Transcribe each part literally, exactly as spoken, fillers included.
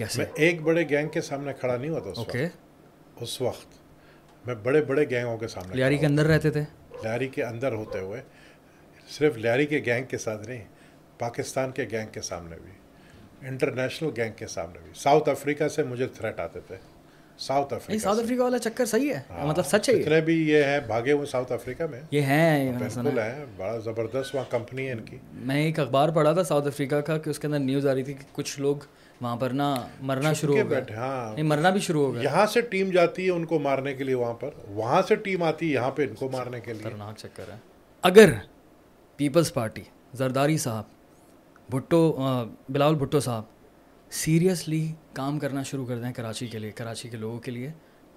کیسے؟ میں ایک بڑے گینگ کے سامنے کھڑا نہیں ہوتا. اوکے. اس وقت میں بڑے بڑے گینگوں کے سامنے. لیاری کے اندر رہتے تھے؟ لیاری کے اندر ہوتے ہوئے صرف لیاری کے گینگ کے ساتھ نہیں, پاکستان کے گینگ کے سامنے بھی, انٹرنیشنل گینگ کے سامنے بھی. ساؤتھ افریقہ سے مجھے تھریٹ آتے تھے. ساؤتھ افریقہ ساؤتھ افریقہ والا چکر صحیح ہے, مطلب سچ ہے. اتنے بھی یہ ہیں بھاگے ہوئے ساؤتھ افریقہ میں, یہ ہیں بالکل ہیں, بڑا زبردست وہاں کمپنی ہے ان کی. میں ایک اخبار پڑھا تھا ساؤتھ افریقہ کا کہ اس کے اندر نیوز آ رہی تھی کہ کچھ لوگ وہاں پر نا مرنا شروع ہو گئے. ہاں مرنا بھی شروع ہو گیا. یہاں سے ٹیم جاتی ہے ان کو مارنے کے لیے وہاں پر, وہاں سے ٹیم آتی ہے یہاں پہ ان کو مارنے کے لیے. خطرناک چکر ہے. اگر پیپلز پارٹی, زرداری صاحب, بھٹو, بلاول بھٹو صاحب سیریسلی کام کرنا شروع کر دیں کراچی کے لیے, کراچی کے لوگوں کے لیے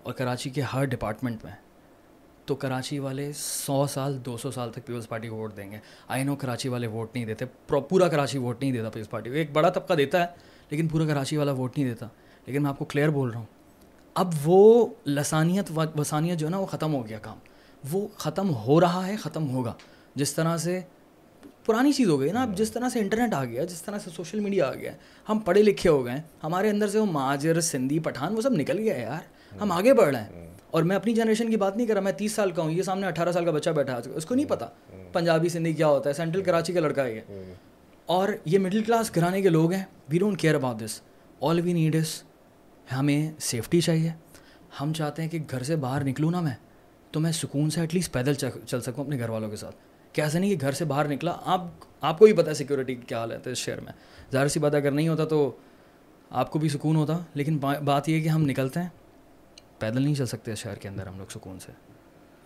اور کراچی کے ہر ڈپارٹمنٹ میں, تو کراچی والے سو سال دو سو سال تک پیپلز پارٹی کو ووٹ دیں گے. آئی نو کراچی والے ووٹ نہیں دیتے, پورا کراچی ووٹ نہیں دیتا پیپلز پارٹی کو, ایک بڑا طبقہ دیتا ہے لیکن پورا کراچی والا ووٹ نہیں دیتا. لیکن میں آپ کو کلیئر بول رہا ہوں, اب وہ لسانیت وسانیت جو ہے نا وہ ختم ہو گیا, کام وہ ختم ہو رہا ہے, ختم ہوگا. جس طرح سے پرانی چیز ہو گئی نا, اب جس طرح سے انٹرنیٹ آ گیا, جس طرح سے سوشل میڈیا آ گیا, ہم پڑھے لکھے ہو گئے ہیں, ہمارے اندر سے وہ ماجر, سندھی, پٹھان وہ سب نکل گیا ہے یار, ہم آگے بڑھ رہے ہیں. اور میں اپنی جنریشن کی بات نہیں کر رہا, میں تیس سال کا ہوں, یہ سامنے اٹھارہ سال کا بچہ بیٹھا ہے, اس کو نہیں پتا پنجابی سندھی کیا ہوتا ہے, سینٹرل کراچی کا لڑکا ہے یہ, اور یہ مڈل کلاس گھرانے کے لوگ ہیں. We don't care about this, all we need is ہمیں سیفٹی چاہیے. ہم چاہتے ہیں کہ گھر سے باہر نکلوں نا میں تو میں سکون سے ایٹ لیسٹ پیدل چل سکوں اپنے گھر والوں کے ساتھ. کیسے نہیں کہ گھر سے باہر نکلا, آپ آپ کو بھی پتہ ہے سیکیورٹی کی کیا حالت ہے اس شہر میں, ظاہر سی بات اگر نہیں ہوتا تو آپ کو بھی سکون ہوتا. لیکن بات یہ ہے کہ ہم نکلتے ہیں, پیدل نہیں چل سکتے شہر کے اندر ہم لوگ سکون سے.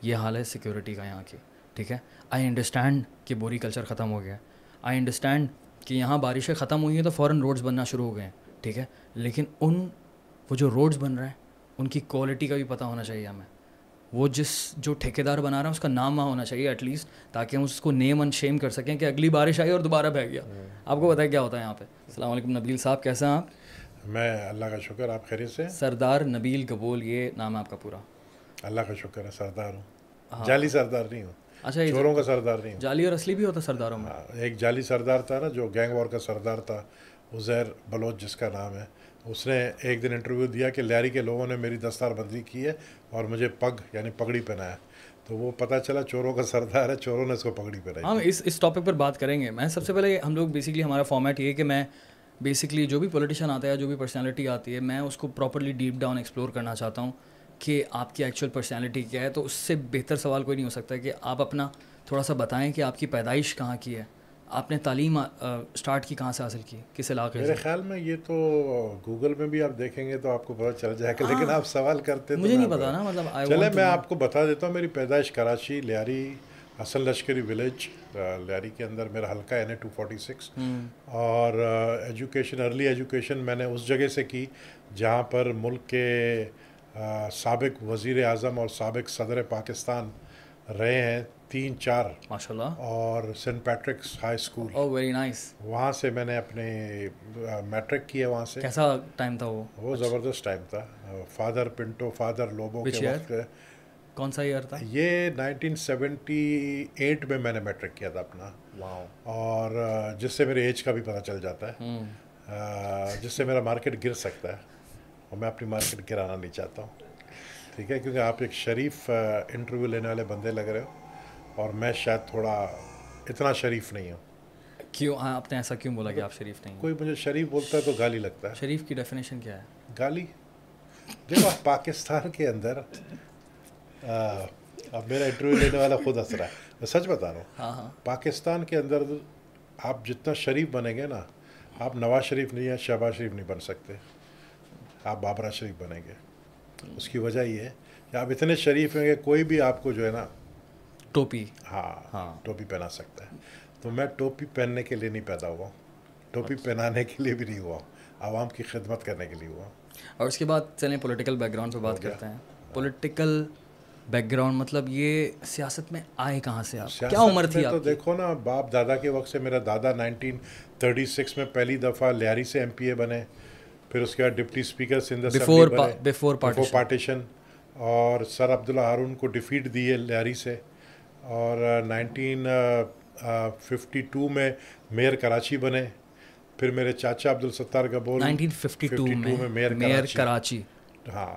یہ حال ہے سیکیورٹی کا یہاں کی. ٹھیک ہے, آئی انڈرسٹینڈ کہ بوری کلچر ختم ہو گیا, آئی انڈرسٹینڈ کہ یہاں بارشیں ختم ہوئی ہیں تو فوراً روڈز بننا شروع ہو گئے ہیں. ٹھیک ہے, لیکن ان وہ جو روڈز بن رہے ہیں ان کی کوالٹی کا بھی پتہ ہونا چاہیے ہمیں. وہ جس جو ٹھیکیدار بنا رہا ہے اس کا نام وہاں ہونا چاہیے ایٹ لیسٹ, تاکہ ہم اس کو نیم اینڈ شیم کر سکیں کہ اگلی بارش آئی اور دوبارہ بہہ گیا. آپ کو پتہ ہے کیا ہوتا ہے یہاں پہ. السلام علیکم نبیل صاحب, کیسے ہیں آپ؟ میں اللہ کا شکر, آپ خیریت سے؟ سردار نبیل گبول یہ نام ہے آپ کا پورا. اللہ کا شکر ہے, سردار ہوں, جعلی سردار نہیں ہوں. اچھا, چوروں کا سردار نہیں ہوں. جعلی اور اصلی بھی ہوتا سرداروں میں. ایک جعلی سردار تھا نا جو گینگ وار کا سردار تھا, عزیر بلوچ جس کا نام ہے, اس نے ایک دن انٹرویو دیا کہ لیاری کے لوگوں نے میری دستار بندی کی ہے اور مجھے پگ یعنی پگڑی پہنایا, تو وہ پتہ چلا چوروں کا سردار ہے, چوروں نے اس کو پگڑی پہنائی. ہاں, اس اس ٹاپک پر بات کریں گے. میں سب سے پہلے ہم لوگ بیسیکلی ہمارا فارمیٹ یہ ہے کہ میں بیسیکلی جو بھی پولیٹیشین آتا ہے, جو بھی پرسنالٹی آتی ہے, میں اس کو پراپرلی ڈیپ ڈاؤن ایکسپلور کرنا چاہتا ہوں کہ آپ کی ایکچوئل پرسنالٹی کیا ہے. تو اس سے بہتر سوال کوئی نہیں ہو سکتا کہ آپ اپنا تھوڑا سا بتائیں کہ آپ کی پیدائش کہاں کی ہے, آپ نے تعلیم اسٹارٹ کی کہاں سے حاصل کی, کس علاقے سے؟ میرے خیال میں یہ تو گوگل میں بھی آپ دیکھیں گے تو آپ کو پتہ چل جائے گا, لیکن آپ سوال کرتے مجھے نہیں پتا نا, مطلب چلے میں آپ کو بتا دیتا ہوں. میری پیدائش کراچی, لیاری, حسن لشکری ولیج, لیاری کے اندر میرا حلقہ ہے ٹو فورٹی سکس, اور ایجوکیشن, ارلی ایجوکیشن میں نے اس جگہ سے کی جہاں پر ملک کے سابق وزیر اعظم اور سابق صدر پاکستان رہے ہیں تین چار, ماشاء اللہ, اور Saint Patrick's high school. Oh very nice. وہاں سے میں نے اپنے میٹرک کیا وہاں سے. کیسا ٹائم تھا وہ؟ وہ زبردست ٹائم تھا. فادر پنٹو, فادر لوبو کے وقت. کون سا ایئر تھا یہ؟ نائنٹین سیونٹی ایٹ میں میں نے میٹرک کیا تھا اپنا. واو. اور جس سے میرے ایج کا بھی پتہ چل جاتا ہے, جس سے میرا مارکیٹ گر سکتا ہے, اور میں اپنی مارکیٹ گرانا نہیں چاہتا ہوں. ٹھیک ہے, کیونکہ آپ ایک شریف انٹرویو لینے والے بندے لگ رہے ہو اور میں شاید تھوڑا اتنا شریف نہیں ہوں. کیوں آپ نے ایسا کیوں بولا کہ آپ شریف نہیں ہیں؟ کوئی مجھے شریف بولتا ہے تو گالی لگتا ہے. شریف کی ڈیفینیشن کیا ہے؟ گالی. دیکھو پاکستان کے اندر, اب میرا انٹرویو لینے والا خود ہنس رہا ہے, میں سچ بتا رہا ہوں. ہاں ہاں, پاکستان کے اندر آپ جتنا شریف بنیں گے نا, آپ نواز شریف نہیں ہیں, شہباز شریف نہیں بن سکتے, آپ بابرا شریف بنیں گے. اس کی وجہ یہ ہے کہ آپ اتنے شریف ہیں کہ کوئی بھی آپ کو جو ہے نا ٹوپی, ہاں ہاں ٹوپی پہنا سکتا ہے. تو میں ٹوپی پہننے کے لیے نہیں پیدا ہوا ہوں, ٹوپی پہنانے کے لیے بھی نہیں ہوا ہوں, عوام کی خدمت کرنے کے لیے ہوا ہوں. اور اس کے بعد چلیں پولیٹیکل بیک گراؤنڈ پہ بات کرتے ہیں. پولیٹیکل بیک گراؤنڈ مطلب یہ سیاست میں آئے کہاں سے آپ, کیا عمر تھی آپ کی؟ تو دیکھو نا, باپ دادا کے وقت سے. میرا دادا نائنٹین تھرٹی سکس میں پہلی دفعہ لیاری سے ایم پی اے بنے, پھر اس کے بعد ڈپٹی اسپیکر سندھ اسمبلی بنے بیفور پارٹیشن, اور سر عبداللہ ہارون کو ڈیفیٹ دی ہے لیاری سے, اور نائنٹین ففٹی ٹو میں میئر کراچی بنے, پھر میرے چاچا Abdul Sattar Gabol nineteen fifty two میں میئر کراچی, ہاں,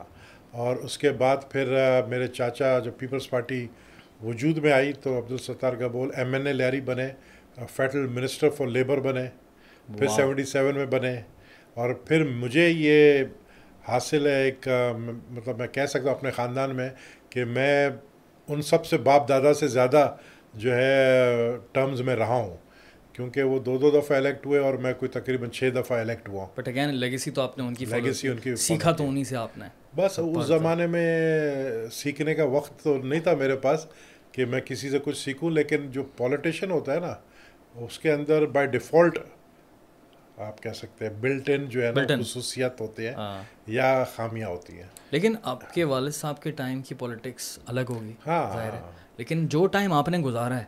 اور اس کے بعد پھر میرے چاچا جب پیپلز پارٹی وجود میں آئی تو Abdul Sattar Gabol M N A Lyari بنے, فیڈرل منسٹر فار لیبر بنے, پھر سیونٹی سیون میں بنے, اور پھر مجھے یہ حاصل ہے ایک, مطلب میں کہہ سکتا ہوں اپنے خاندان میں کہ میں ان سب سے باپ دادا سے زیادہ جو ہے ٹرمز میں رہا ہوں, کیونکہ وہ دو دو دفعہ الیکٹ ہوئے اور میں کوئی تقریباً چھ دفعہ الیکٹ ہوا ہوں. بٹ اگین لیگیسی تو آپ نے ان کی لیگیسی ان کی سیکھا تو انہیں سے آپ نے. بس اس زمانے میں سیکھنے کا وقت تو نہیں تھا میرے پاس کہ میں کسی سے کچھ سیکھوں, لیکن جو پولیٹیشین ہوتا ہے نا اس کے اندر بائی ڈیفالٹ آپ کہہ سکتے ہیں بلٹ ان جو ہے نا خصوصیات ہوتے ہیں یا خامیاں ہوتی ہیں. لیکن آپ کے والد صاحب کے ٹائم کی پولیٹکس الگ ہوگی, ہاں ظاہر ہے, لیکن جو ٹائم آپ نے گزارا ہے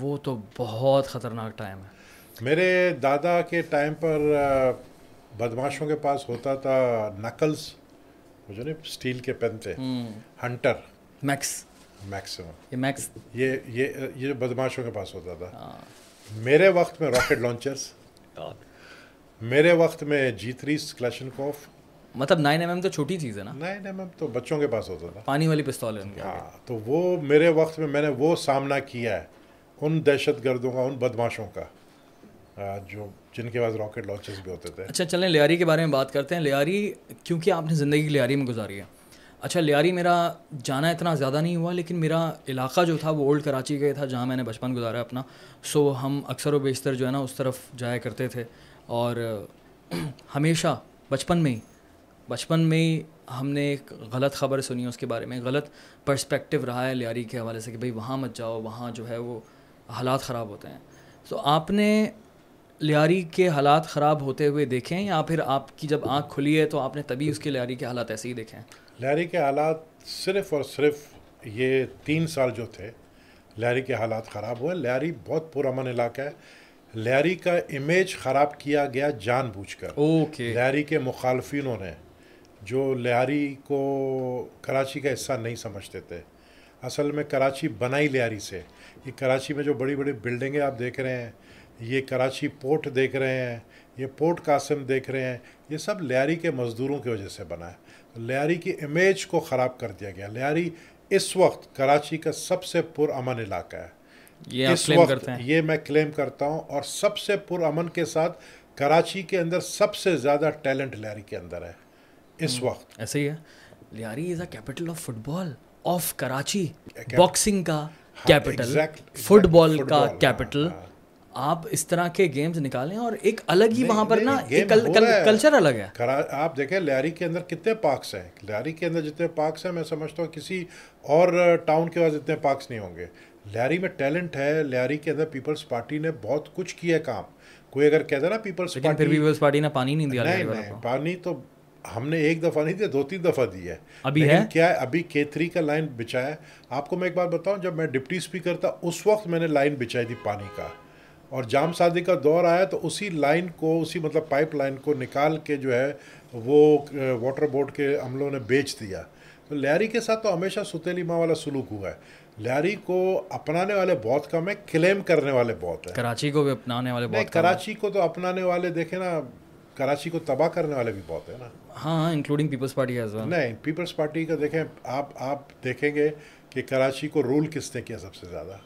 وہ تو بہت خطرناک ٹائم ہے. میرے دادا کے ٹائم پر بدماشوں کے پاس ہوتا تھا نکلز, جو نا اسٹیل کے پین تھے, ہنٹر میکس میکسیمم میکس, یہ یہ بدماشوں کے پاس ہوتا تھا. میرے وقت میں راکٹ لانچرز, میرے وقت میں جی تھریز کلاشن کوف, مطلب نائن ایم ایم تو چھوٹی چیز ہے نا, نائن ایم ایم تو بچوں کے پاس ہوتا تھا, پانی والی پستول ہے. ہاں, تو وہ میرے وقت میں میں نے وہ سامنا کیا ہے ان دہشت گردوں کا, ان بدماشوں کا جو جن کے پاس راکٹ لانچرز بھی ہوتے تھے. اچھا چلیں لیاری کے بارے میں بات کرتے ہیں. لیاری, کیونکہ آپ نے زندگی لیاری میں گزاری ہے. اچھا, لیاری میرا جانا اتنا زیادہ نہیں ہوا, لیکن میرا علاقہ جو تھا وہ اولڈ کراچی کا تھا جہاں میں نے بچپن گزارا اپنا. سو ہم اکثر و بیشتر جو ہے نا اس طرف جایا کرتے تھے, اور ہمیشہ بچپن میں ہی بچپن میں ہی ہم نے ایک غلط خبر سنی اس کے بارے میں, غلط پرسپیکٹیو رہا ہے لیاری کے حوالے سے کہ بھئی وہاں مت جاؤ, وہاں جو ہے وہ حالات خراب ہوتے ہیں. تو آپ نے لیاری کے حالات خراب ہوتے ہوئے دیکھے ہیں, یا پھر آپ کی جب آنکھ کھلی ہے تو آپ نے تبھی اس کے لیاری کے حالات ایسے ہی دیکھے ہیں؟ لیاری کے حالات صرف اور صرف یہ تین سال جو تھے لیاری کے حالات خراب ہوئے. لیاری بہت پرامن علاقہ ہے. لیاری کا امیج خراب کیا گیا جان بوجھ کر. اوکے, لیاری کے مخالفینوں نے جو لیاری کو کراچی کا حصہ نہیں سمجھتے تھے, اصل میں کراچی بنائی لیاری سے. یہ کراچی میں جو بڑی بڑی بلڈنگیں آپ دیکھ رہے ہیں, یہ کراچی پورٹ دیکھ رہے ہیں, یہ پورٹ قاسم دیکھ رہے ہیں, یہ سب لیاری کے مزدوروں کی وجہ سے بنا ہے. لیاری کی امیج کو خراب کر دیا گیا. لیاری اس وقت کراچی کا سب سے پرامن علاقہ ہے, اس وقت یہ میں کلیم کرتا ہوں, اور سب سے پرامن کے ساتھ کراچی کے اندر سب سے زیادہ ٹیلنٹ لیاری کے اندر ہے اس وقت. ایسے ہی ہے, Lyari is a capital of football of Karachi, boxing کا کیپٹل, فٹ بال کا کیپٹل. آپ اس طرح کے گیمز نکالیں, اور ایک الگ ہی وہاں پر نا کلچر الگ ہے. آپ دیکھیں لیاری کے اندر کتنے پارکس ہیں, لیاری کے اندر جتنے پارکس ہیں میں سمجھتا ہوں کسی اور ٹاؤن کے پاس اتنے پارکس نہیں ہوں گے. لیاری میں ٹیلنٹ ہے, لیاری کے اندر پیپلز پارٹی نے بہت کچھ کیا کام. کوئی اگر کہتا ہے نا پیپلز پارٹی, پھر پیپلز پارٹی نے پانی نہیں دیا. نہیں نہیں, پانی تو ہم نے ایک دفعہ نہیں دیا, دو تین دفعہ دی ہے. ابھی ہے کیا, ابھی کے تھری کا لائن بچھایا ہے. آپ کو میں ایک بات بتاؤں, جب میں ڈپٹی اسپیکر تھا اس وقت میں نے لائن بچھائی تھی پانی کا, اور جام سازی کا دور آیا تو اسی لائن کو, اسی مطلب پائپ لائن کو نکال کے جو ہے وہ واٹر بورڈ کے عملوں نے بیچ دیا. تو لیاری کے ساتھ تو ہمیشہ ستیلی ماں والا سلوک ہوا ہے. لیاری کو اپنانے والے بہت کم ہے, کلیم کرنے والے بہت ہیں. کراچی کو بھی اپنانے والے بہت, کراچی کو تو اپنانے والے دیکھیں نا, کراچی کو تباہ کرنے والے بھی بہت ہیں نا. ہاں, including Peoples Party as well. نہیں, پیپلز پارٹی کا دیکھیں آپ, آپ دیکھیں گے کہ کراچی کو رول کس نے کیا سب سے زیادہ,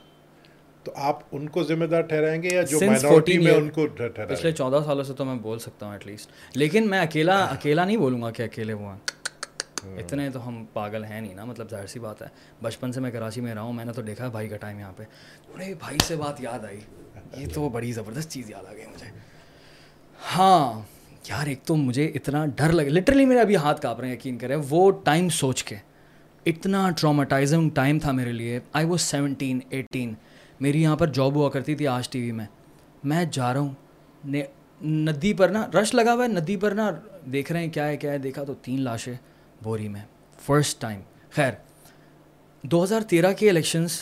تو آپ ان کو ذمہ دار ٹھہرائیں گے یا جو مائنورٹی میں ان کو ٹھہرائیں گے؟ پچھلے چودہ سالوں سے تو میں بول سکتا ہوں ایٹ لیسٹ, لیکن میں اکیلا اکیلا نہیں بولوں گا کہ اکیلے وہ ہیں, اتنے تو ہم پاگل ہیں نہیں نا. مطلب ظاہر سی بات ہے, بچپن سے میں کراچی میں رہا ہوں, میں نے تو دیکھا ہے بھائی کا ٹائم یہاں پہ. ارے بھائی سے بات یاد آئی, یہ تو بڑی زبردست چیز یاد آ گئی مجھے. ہاں یار, ایک تو مجھے اتنا ڈر لگے, لٹرلی میرے ابھی ہاتھ کانپ رہے ہیں, یقین کریں وہ ٹائم سوچ کے. اتنا ٹراماٹائزنگ ٹائم تھا میرے لیے. I was seventeen eighteen. میری یہاں پر جاب ہوا کرتی تھی آج ٹی وی میں. میں جا رہا ہوں ندی پر نا, رش لگا ہوا ہے ندی پر نا, دیکھ رہے ہیں کیا ہے کیا ہے, دیکھا تو تین لاشیں بوری میں, فرسٹ ٹائم. خیر, دو ہزار تیرہ کے الیکشنز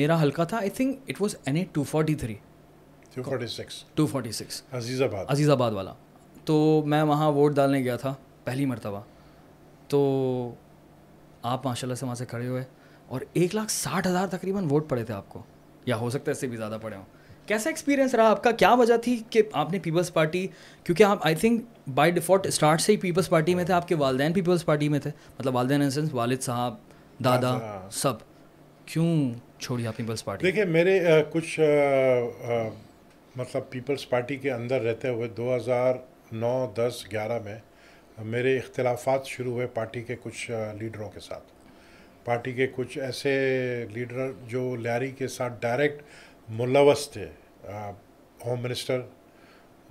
میرا حلقہ تھا, I think it was N A two forty three, two forty six, two forty six, Azizabad, Azizabad والا. تو میں وہاں ووٹ ڈالنے گیا تھا پہلی مرتبہ. تو آپ ماشاء اللہ سے وہاں سے کھڑے ہوئے, اور ایک لاکھ ساٹھ ہزار تقریباً ووٹ پڑے تھے آپ کو, یا ہو سکتا ہے اس سے بھی زیادہ پڑے ہوں. کیسا ایکسپیرینس رہا آپ کا؟ کیا وجہ تھی کہ آپ نے پیپلز پارٹی، کیونکہ آپ I think by default start سے ہی پیپلز پارٹی میں تھے، آپ کے والدین پیپلز پارٹی میں تھے، مطلب والدین ان سینس والد صاحب، دادا، سب، کیوں چھوڑی آپ پیپلز پارٹی؟ دیکھیں میرے کچھ مطلب پیپلز پارٹی کے اندر رہتے ہوئے دو ہزار نو دس گیارہ میں میرے اختلافات شروع ہوئے پارٹی کے کچھ لیڈروں کے ساتھ، پارٹی کے کچھ ایسے لیڈر جو لیاری کے ساتھ ڈائریکٹ ملوث تھے، home minister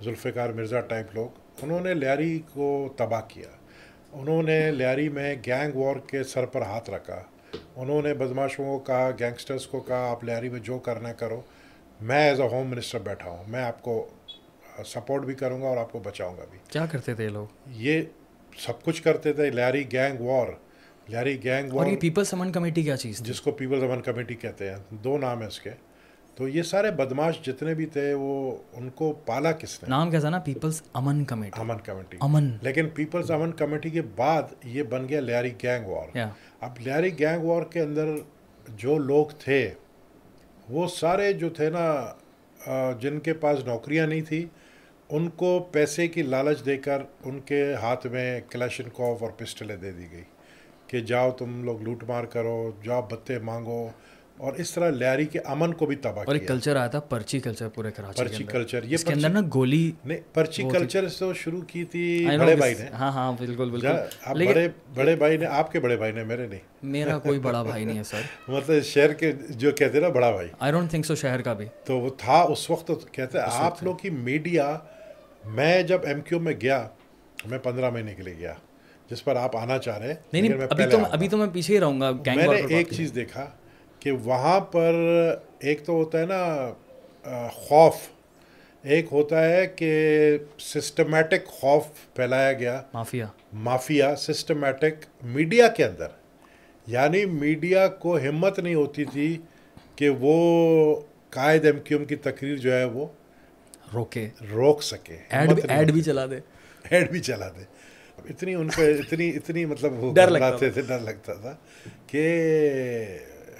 Zulfiqar Mirza type لوگ، انہوں نے لیاری کو تباہ کیا، انہوں نے لیاری میں گینگ وار کے سر پر ہاتھ رکھا، انہوں نے بدماشوں کو کہا، گینگسٹرز کو کہا آپ لیاری میں جو کرنا کرو، میں ایز اے ہوم منسٹر بیٹھا ہوں، میں آپ کو سپورٹ بھی کروں گا اور آپ کو بچاؤں گا بھی۔ کیا کرتے تھے یہ لوگ؟ یہ سب کچھ کرتے تھے، Lyari gang war, Lyari gang war. اور یہ پیپلز امن کمیٹی کیا چیز تھی؟ جس کو پیپلز امن کمیٹی کہتے ہیں، دو نام ہیں اس کے۔ تو یہ سارے بدماش جتنے بھی تھے وہ ان کو پالا کس نے؟ نام کیسا نا، پیپلز امن کمیٹی، امن کمیٹی، امن۔ لیکن پیپلز امن کمیٹی کے بعد یہ بن گیا لیاری گینگ وار۔ اب لیاری گینگ وار کے اندر جو لوگ تھے وہ سارے جو تھے نا، جن کے پاس نوکریاں نہیں تھیں ان کو پیسے کی لالچ دے کر ان کے ہاتھ میں کلاشنکوف اور پسٹلیں دے دی گئی کہ جاؤ تم لوگ لوٹ مار کرو، جاؤ بتے مانگو، اور اس طرح لیاری کے امن کو بھی تباہ کیا۔ اور ایک کلچر آیا تھا پرچی کلچر، پورے کراچی پرچی کلچر، یہ اس کے اندر نا گولی نہیں، پرچی کلچر تو شروع کی تھی بڑے بھائی نے۔ ہاں ہاں بالکل بالکل، بڑے بڑے بھائی نے، آپ کے بڑے بھائی نے، میرے نہیں، میرا کوئی بڑا بھائی نہیں ہے سر، مطلب شہر کے جو کہتے نا بڑا بھائی، آئی ڈونٹ تھنک سو شہر کا بھی تو وہ تھا اس وقت، کہتے آپ لوگ کی میڈیا۔ میں جب ایم کیو میں گیا، میں پندرہ مہینے کے لیے گیا، جس پر آپ آنا چاہ رہے ہیں۔ نہیں نہیں، ابھی تو ابھی تو میں پیچھے ہی رہوں گا۔ میں نے ایک چیز دیکھا کہ وہاں پر ایک تو ہوتا ہے نا خوف، ایک ہوتا ہے کہ سسٹمیٹک خوف پھیلایا گیا، مافیا، مافیا سسٹمیٹک میڈیا کے اندر، یعنی میڈیا کو ہمت نہیں ہوتی تھی کہ وہ قائد ایم کیو ایم کی تقریر جو ہے وہ روکے، روک سکے، ایڈ بھی چلا دے، ایڈ بھی چلا دے، اتنی ان کو اتنی اتنی مطلب وہ ڈر لگاتے تھے، ڈر لگتا تھا کہ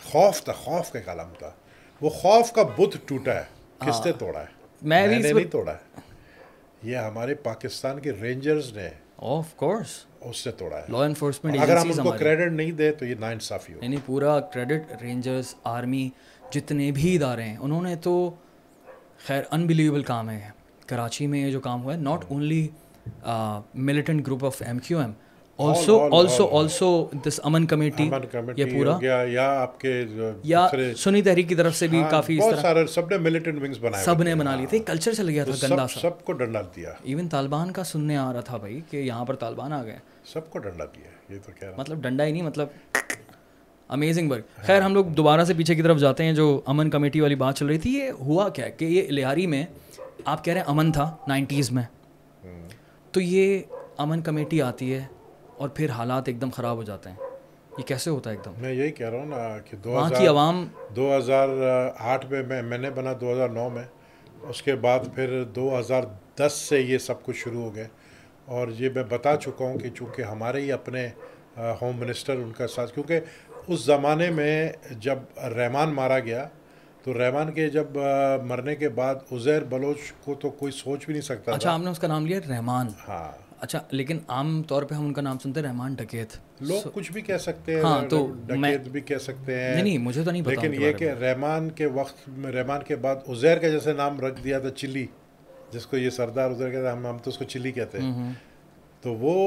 خوف تھا، خوف کا کلام تھا، وہ خوف کا بت ٹوٹا ہے۔ کس نے توڑا ہے؟ میں نے نہیں توڑا ہے، یہ ہمارے پاکستان کے رینجرز نے، آف کورس اس نے توڑا ہے، لا انفورسمنٹ۔ اگر ہم ان کو کریڈٹ نہیں دیں تو یہ ناانصافی ہو۔ یعنی پورا کریڈٹ رینجرز، آرمی، جتنے بھی ادارے ہیں انہوں نے تو، خیر انبلیویبل کام ہے کراچی میں یہ جو کام ہوا ہے، not only militant group of M Q M, also also also this Aman committee, یہ پورا، یا آپ کے سنی تحریک کی طرف سے بھی کافی، سب نے ملیٹنٹ ونگز بنائے، سب نے بنا لی تھی، کلچر چل گیا تھا گندا، سب کو ڈنڈا دیا۔ ایون طالبان کا سننے آ رہا تھا بھائی کہ یہاں پر طالبان آ گئے، سب کو ڈنڈا دیا، یہ تو کیا مطلب ڈنڈا ہی نہیں، مطلب امیزنگ ورک۔ خیر ہم لوگ دوبارہ سے پیچھے کی طرف جاتے ہیں، جو امن کمیٹی والی بات چل رہی تھی، یہ ہوا کیا کہ یہ لیاری میں آپ کہہ رہے ہیں امن تھا نائنٹیز میں، تو یہ امن کمیٹی آتی ہے اور پھر حالات ایک دم خراب ہو جاتے ہیں، یہ کیسے ہوتا ہے ایک دم؟ میں یہی کہہ رہا ہوں نا کہ دو ہزار عوام دو ہزار آٹھ میں میں میں نے بنا، دو ہزار نو میں، اس کے بعد پھر دو ہزار دس سے یہ سب کچھ شروع ہو گئے، اور یہ میں بتا چکا ہوں کہ چونکہ ہمارے ہی اپنے ہوم منسٹر ان کا ساتھ، کیونکہ اس زمانے میں جب رحمان مارا گیا تو رحمان کے جب مرنے کے بعد عزیر بلوچ کو تو کوئی سوچ بھی نہیں سکتا۔ اچھا آپ نے اس کا نام لیا رحمان؟ ہاں اچھا، لیکن عام طور پہ ہم ان کا نام سنتے ہیں رحمان ڈکیت، لوگ کچھ بھی کہہ سکتے ہیں، ہاں تو ڈکیت بھی کہہ سکتے ہیں، نہیں نہیں مجھے تو نہیں پتا، لیکن یہ کہ رحمان کے وقت، رحمان کے بعد عزیر کا جیسے نام رکھ دیا تھا چلی، جس کو یہ سردار عزیر کہتے ہیں، ہم تو اس کو چلی کہتے ہیں، تو وہ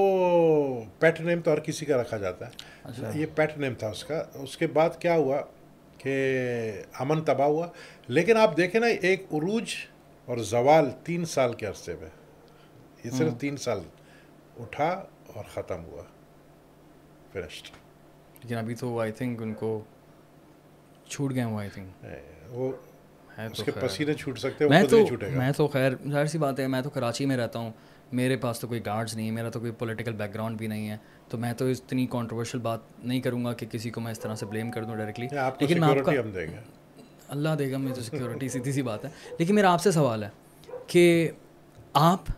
پیٹ نیم تو ہر کسی کا رکھا جاتا ہے، یہ پیٹ نیم تھا اس کا۔ اس کے بعد کیا ہوا کہ امن تباہ ہوا، لیکن آپ دیکھیں نا ایک عروج اور زوال تین سال کے عرصے میں، یہ صرف تین سال اٹھا اور ختم ہوا، فنشڈ۔ لیکن ابھی تو آئی تھنک ان کو چھوٹ گئے ہوں، آئی تھنک وہ اس کے پسینے چھوٹ سکتے ہیں، وہ نہیں چھوٹے گا۔ میں تو خیر ظاہر سی بات ہے، میں تو کراچی میں رہتا ہوں، میرے پاس تو کوئی گارڈز نہیں ہے، میرا تو کوئی پولیٹیکل بیک گراؤنڈ بھی نہیں ہے، تو میں تو اتنی کانٹروورشل بات نہیں کروں گا کہ کسی کو میں اس طرح سے بلیم کر دوں ڈائریکٹلی، لیکن آپ کو اللہ دے گا، میں تو سیکیورٹی سیدھی سی بات ہے۔ لیکن میرا آپ سے سوال ہے کہ آپ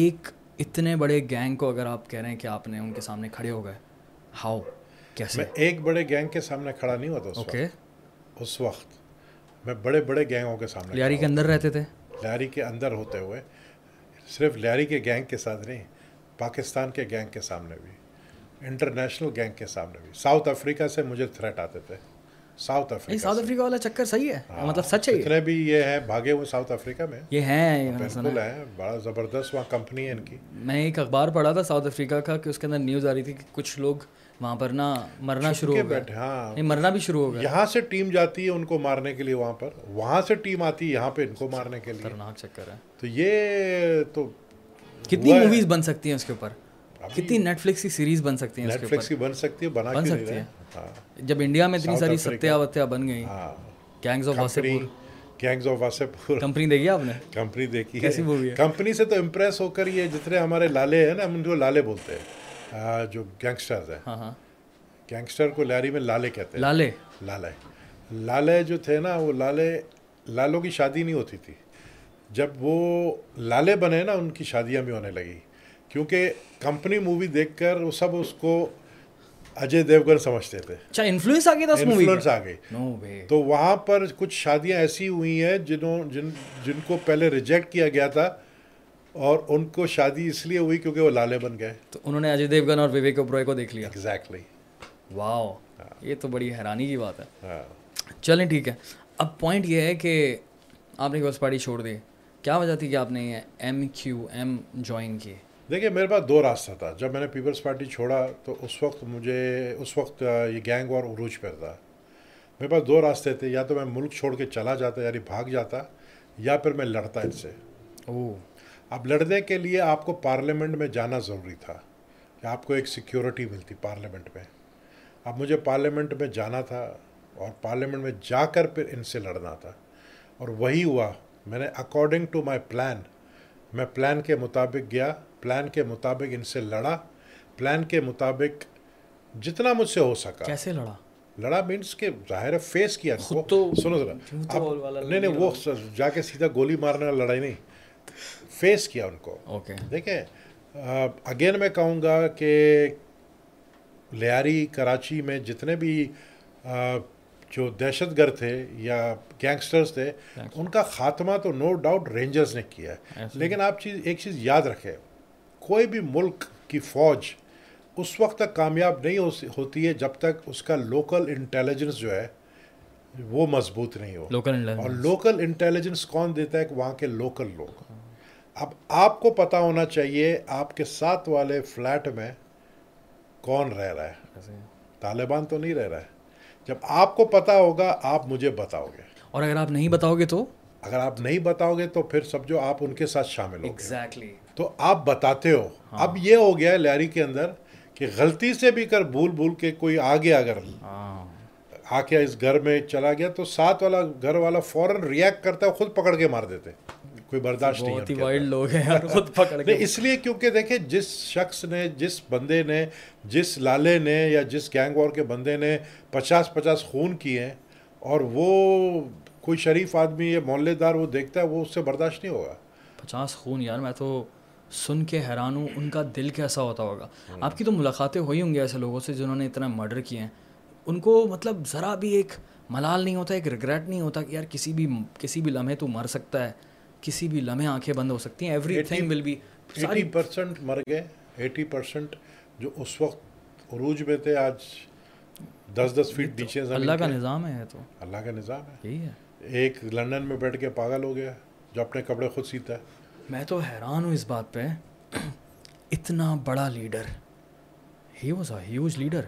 ایک اتنے بڑے گینگ کو، اگر آپ کہہ رہے ہیں کہ آپ نے ان کے سامنے کھڑے ہو گئے، ہاؤ، کیسے؟ میں ایک بڑے گینگ کے سامنے کھڑا نہیں ہوا تھا اس وقت، اس وقت میں بڑے بڑے گینگوں کے سامنے. لیاری کے اندر رہتے تھے؟ لیاری کے اندر ہوتے ہوئے صرف لیاری کے گینگ کے ساتھ نہیں, پاکستان کے گینگ کے سامنے بھی, انٹرنیشنل گینگ کے سامنے بھی. ساؤتھ افریقہ سے مجھے تھریٹ آتے تھے. ساؤتھ افریقہ ساؤتھ افریقہ والا چکر صحیح ہے, مطلب سچ ہے. اتنے بھی یہ ہیں بھاگے ہوئے ساؤتھ افریقہ میں, یہ ہیں بالکل ہیں, بڑا زبردست وہاں کمپنی ہے ان کی. میں ایک اخبار پڑھا تھا ساؤتھ افریقہ کا کہ اس کے اندر نیوز آ رہی تھی کہ کچھ لوگ وہاں پر نا مرنا شروع ہو گئے. ہاں مرنا بھی شروع ہو گیا. یہاں سے ٹیم جاتی ہے ان کو مارنے کے لیے وہاں پر, وہاں سے ٹیم آتی ہے یہاں پہ ان کو مارنے کے لیے. خطرناک چکر ہے. تو یہ تو کتنی موویز بن سکتی ہیں اس کے اوپر, کتنی نیٹ فلکس کی سیریز بن سکتی ہیں اس کے اوپر. نیٹ فلکس کی بن سکتی ہے, بنا کے رہے ہیں. جب انڈیا میں اتنی ساری ستیہ وتیہ بن گئی, gangs of Wasseypur. Gangs of Wasseypur company دیکھی آپ نے؟ کمپنی دیکھی, کیسی مووی ہے. کمپنی سے تو امپریس ہو کر یہ جتنے ہمارے لالے ہیں نا, ہم ان کو لالے بولتے ہیں جو گینگسٹرز ہیں. ہاں ہاں, گینگسٹر کو لیاری میں لالے کہتے ہیں. لالے لالے لالے جو تھے نا, وہ لالے لالوں کی شادی نہیں ہوتی تھی. جب وہ لالے بنے نا, ان کی شادیاں بھی ہونے لگی, کیونکہ کمپنی مووی دیکھ کر وہ سب اس کو اجے دیوگن سمجھتے تھے. اچھا, انفلوئنس آ گیا تھا اس مووی کا. انفلوئنس آ گئی. تو وہاں پر کچھ شادیاں ایسی ہوئی ہیں جنہوں جن جن کو پہلے ریجیکٹ کیا گیا تھا, اور ان کو شادی اس لیے ہوئی کیونکہ وہ لالے بن گئے. تو انہوں نے اجے دیوگن اور وویک اوبرائے کو دیکھ لیا. ایگزیکٹلی. واو, یہ تو بڑی حیرانی کی بات ہے. چلیں ٹھیک ہے, اب پوائنٹ یہ ہے کہ آپ نے پیپلز پارٹی چھوڑ دی, کیا وجہ تھی کہ آپ نے ایم کیو ایم جوائن کیے؟ دیکھیے, میرے پاس دو راستہ تھا. جب میں نے پیپلز پارٹی چھوڑا تو اس وقت مجھے اس وقت یہ گینگ وار عروج پر تھا. میرے پاس دو راستے تھے, یا تو میں ملک چھوڑ کے چلا جاتا یعنی بھاگ جاتا, یا پھر میں لڑتا ان سے. او, اب لڑنے کے لیے آپ کو پارلیمنٹ میں جانا ضروری تھا, کہ آپ کو ایک سیکیورٹی ملتی پارلیمنٹ میں. اب مجھے پارلیمنٹ میں جانا تھا, اور پارلیمنٹ میں جا کر پھر ان سے لڑنا تھا, اور وہی ہوا. میں نے اکارڈنگ ٹو مائی پلان, میں پلان کے مطابق گیا, پلان کے مطابق ان سے لڑا, پلان کے مطابق جتنا مجھ سے ہو سکا. کیسے لڑا؟ لڑا مینس کے ظاہر فیس کیا. سنو ذرا, نہیں نہیں, وہ جا کے سیدھا گولی مارنے والا لڑائی نہیں, فیس کیا ان کو. اوکے, دیکھیں اگین میں کہوں گا کہ لیاری کراچی میں جتنے بھی جو دہشت گرد تھے یا گینگسٹرز تھے, ان کا خاتمہ تو نو ڈاؤٹ رینجرز نے کیا ہے. لیکن آپ چیز ایک چیز یاد رکھیں, کوئی بھی ملک کی فوج اس وقت تک کامیاب نہیں ہوتی ہے جب تک اس کا لوکل انٹیلیجنس جو ہے وہ مضبوط نہیں ہو. اور لوکل انٹیلیجنس کون دیتا ہے؟ کہ وہاں کے لوکل لوگ. اب آپ کو پتہ ہونا چاہیے آپ کے ساتھ والے فلیٹ میں کون رہ رہا ہے. طالبان تو نہیں رہ رہا ہے. جب آپ کو پتہ ہوگا آپ مجھے بتاؤ گے, اور اگر آپ نہیں بتاؤ گے تو اگر آپ نہیں بتاؤ گے تو پھر سمجھو آپ ان کے ساتھ شامل ہو. ایگزیکٹلی. تو آپ بتاتے ہو. اب یہ ہو گیا ہے لیاری کے اندر کہ غلطی سے بھی کر بھول بھول کے کوئی آ گیا, اگر آ کے اس گھر میں چلا گیا تو ساتھ والا گھر والا فوراً ریئیکٹ کرتا ہے, خود پکڑ کے مار دیتے. کوئی برداشت نہیں. بہت ہی وائلڈ لوگ ہیں خود پکڑ کے. اس لیے کیونکہ دیکھیں, جس شخص نے, جس بندے نے, جس لالے نے یا جس گینگ وار کے بندے نے پچاس پچاس خون کیے ہیں, اور وہ کوئی شریف آدمی یا محلے دار وہ دیکھتا ہے, وہ اس سے برداشت نہیں ہوگا. پچاس خون یار, میں تو سن کے حیران ہوں. ان کا دل کیسا ہوتا ہوگا. آپ کی تو ملاقاتیں ہوئی ہوں گی ایسے لوگوں سے جنہوں نے اتنا مرڈر کیے ہیں. ان کو مطلب ذرا بھی ایک ملال نہیں ہوتا, ایک ریگریٹ نہیں ہوتا کہ یار کسی بھی کسی بھی لمحے تو مر سکتا ہے, کسی بھی لمحے آنکھیں بند ہو سکتی ہیں. Everything will be. Eighty percent مر گئے. ایٹی پرسینٹ جو اس وقت عروج میں تھے, آج دس دس فٹ نیچے. اللہ کا نظام ہے. تو اللہ کا نظام ہے, یہی ہے. ایک لندن میں بیٹھ کے پاگل ہو گیا جو اپنے کپڑے خود سیتا ہے. میں تو حیران ہوں اس بات پہ, اتنا بڑا leader, he was a huge leader,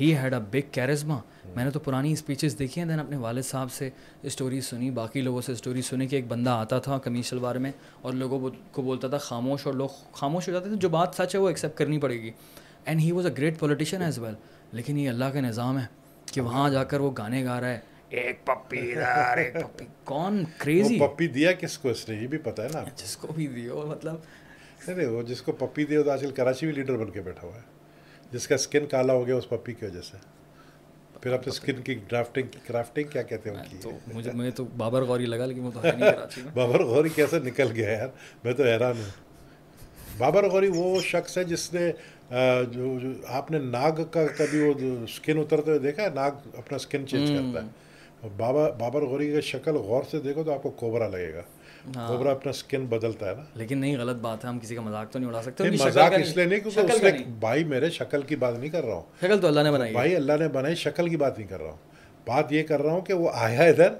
he had a big charisma. میں نے تو پرانی اسپیچز دیکھی ہیں, دین اپنے والد صاحب سے اسٹوری سنی, باقی لوگوں سے اسٹوری سنی کہ ایک بندہ آتا تھا قمیص شلوار میں اور لوگوں کو بولتا تھا خاموش, اور لوگ خاموش ہو جاتے تھے. جو بات سچ ہے وہ ایکسیپٹ کرنی پڑے گی. And he was a great politician as well. لیکن یہ اللہ کا نظام ہے کہ وہاں جا کر وہ گانے گا رہا ہے, ایک پپی دار ایک پپی. کون کریزی پپی دیا کس کو؟ اس نے یہ بھی پتا ہے نا جس کو بھی دیو, مطلب وہ جس کو پپی دیو تو آج کل کراچی میں لیڈر بن کے بیٹھا ہوا ہے, جس کا اسکن کالا ہو گیا اس پپی کی وجہ سے. پھر آپ نے اسکن کی ڈرافٹنگ کرافٹنگ کیا کہتے ہیں؟ تو مجھے میں تو بابر غوری لگا, لیکن وہ تو ہے نہیں کراچی میں. بابر غوری کیسے نکل گیا یار, میں تو حیران ہوں. بابر غوری وہ شخص ہے جس نے جو آپ نے ناگ کا کبھی وہ اسکن اترتے ہوئے دیکھا ہے؟ ناگ اپنا اسکن چینج کرتا ہے, اور بابا بابر غوری کا شکل غور سے دیکھو تو آپ کو کوبرا لگے گا. کوبرا اپنا سکن بدلتا ہے نا. لیکن نہیں غلط بات ہے, ہم کسی کا مذاق تو نہیں اڑا سکتے. مذاق اس لیے نہیں کیونکہ بھائی میرے شکل کی بات نہیں کر رہا ہوں, شکل تو اللہ نے بنائی, بھائی اللہ نے بنائی, شکل کی بات نہیں کر رہا ہوں. بات یہ کر رہا ہوں کہ وہ آیا ادھر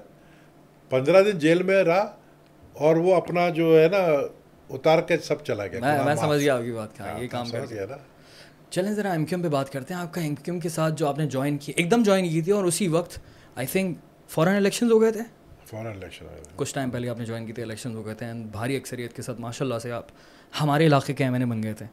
پندرہ دن جیل میں رہا اور وہ اپنا جو ہے نا اتار کے سب چلا گیا. میں سمجھ گیا آپ کی بات کا, یہ کام کر دیا نا. چلیں ذرا ایم کیو ایم پہ بات کرتے ہیں. آپ کا ایم کیو ایم کے ساتھ جو آپ نے جوائن کی, ایک دم جوائن کی تھی اور اسی وقت آئی تھنک فورن الیکشنز ہو گئے تھے. فورن الیکشن کچھ ٹائم پہلے آپ نے جوائن کی تھی, الیکشنز ہو گئے تھے اینڈ بھاری اکثریت کے ساتھ ماشاء اللہ سے آپ ہمارے علاقے کے ایم این اے بن گئے تھے.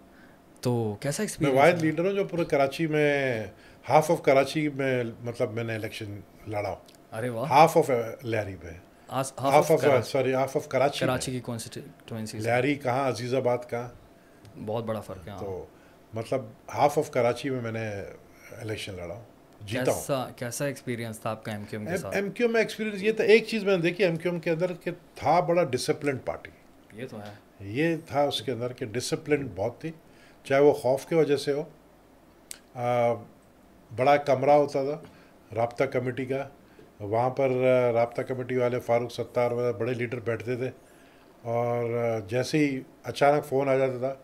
تو کیسا ایکسپیرینس؟ میں واحد لیڈر ہوں جو پورے کراچی میں, ہاف آف کراچی میں مطلب میں نے الیکشن لڑا ہوں. ارے واہ. ہاف آف لیاری میں, half of sorry half of Karachi, Karachi کی کانسٹیٹوئنسی. لیاری کہاں, عزیز آباد کہاں, بہت بڑا فرق ہے. تو مطلب ہاف آف کراچی میں میں نے الیکشن لڑا ہوں, جیتا ہوں. کیسا ایکسپیرینس تھا آپ کا ایم کیو ایم کے ساتھ؟ ایم کیو ایم میں ایکسپیرینس یہ تھا, ایک چیز میں نے دیکھی ایم کیو ایم کے اندر کہ تھا بڑا ڈسپلنڈ پارٹی. یہ تو ہے, یہ تھا اس کے اندر کہ ڈسپلنڈ بہت تھی, چاہے وہ خوف کی وجہ سے ہو. بڑا کمرہ ہوتا تھا رابطہ کمیٹی کا, وہاں پر رابطہ کمیٹی والے فاروق ستار وغیرہ بڑے لیڈر بیٹھتے تھے, اور جیسے ہی اچانک فون آ جاتا تھا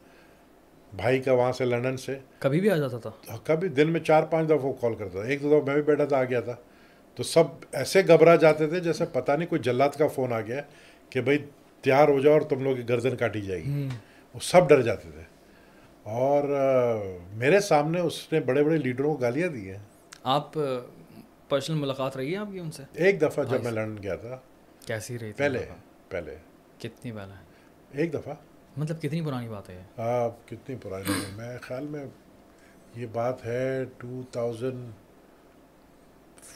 بھائی کا وہاں سے لندن سے, کبھی بھی آ جاتا تھا, کبھی دن میں چار پانچ دفعہ وہ کال کرتا تھا. ایک دو دفعہ میں بھی بیٹھا تھا, آ گیا تھا. تو سب ایسے گھبرا جاتے تھے جیسے پتہ نہیں کوئی جلات کا فون آ گیا کہ بھائی تیار ہو جاؤ اور تم لوگ کی گردن کاٹی جائے گی. وہ سب ڈر جاتے تھے, اور میرے سامنے اس نے بڑے بڑے لیڈروں کو گالیاں دی ہیں. آپ پرسنل ملاقات رہی ہے آپ کی ان سے؟ ایک دفعہ جب میں لندن گیا تھا. کیسی رہی؟ پہلے پہلے کتنی پہلے؟ ایک دفعہ. مطلب کتنی پرانی بات ہے؟ آپ کتنی پرانی ہے؟ میں خیال میں یہ بات ہے ٹو تھاؤزینڈ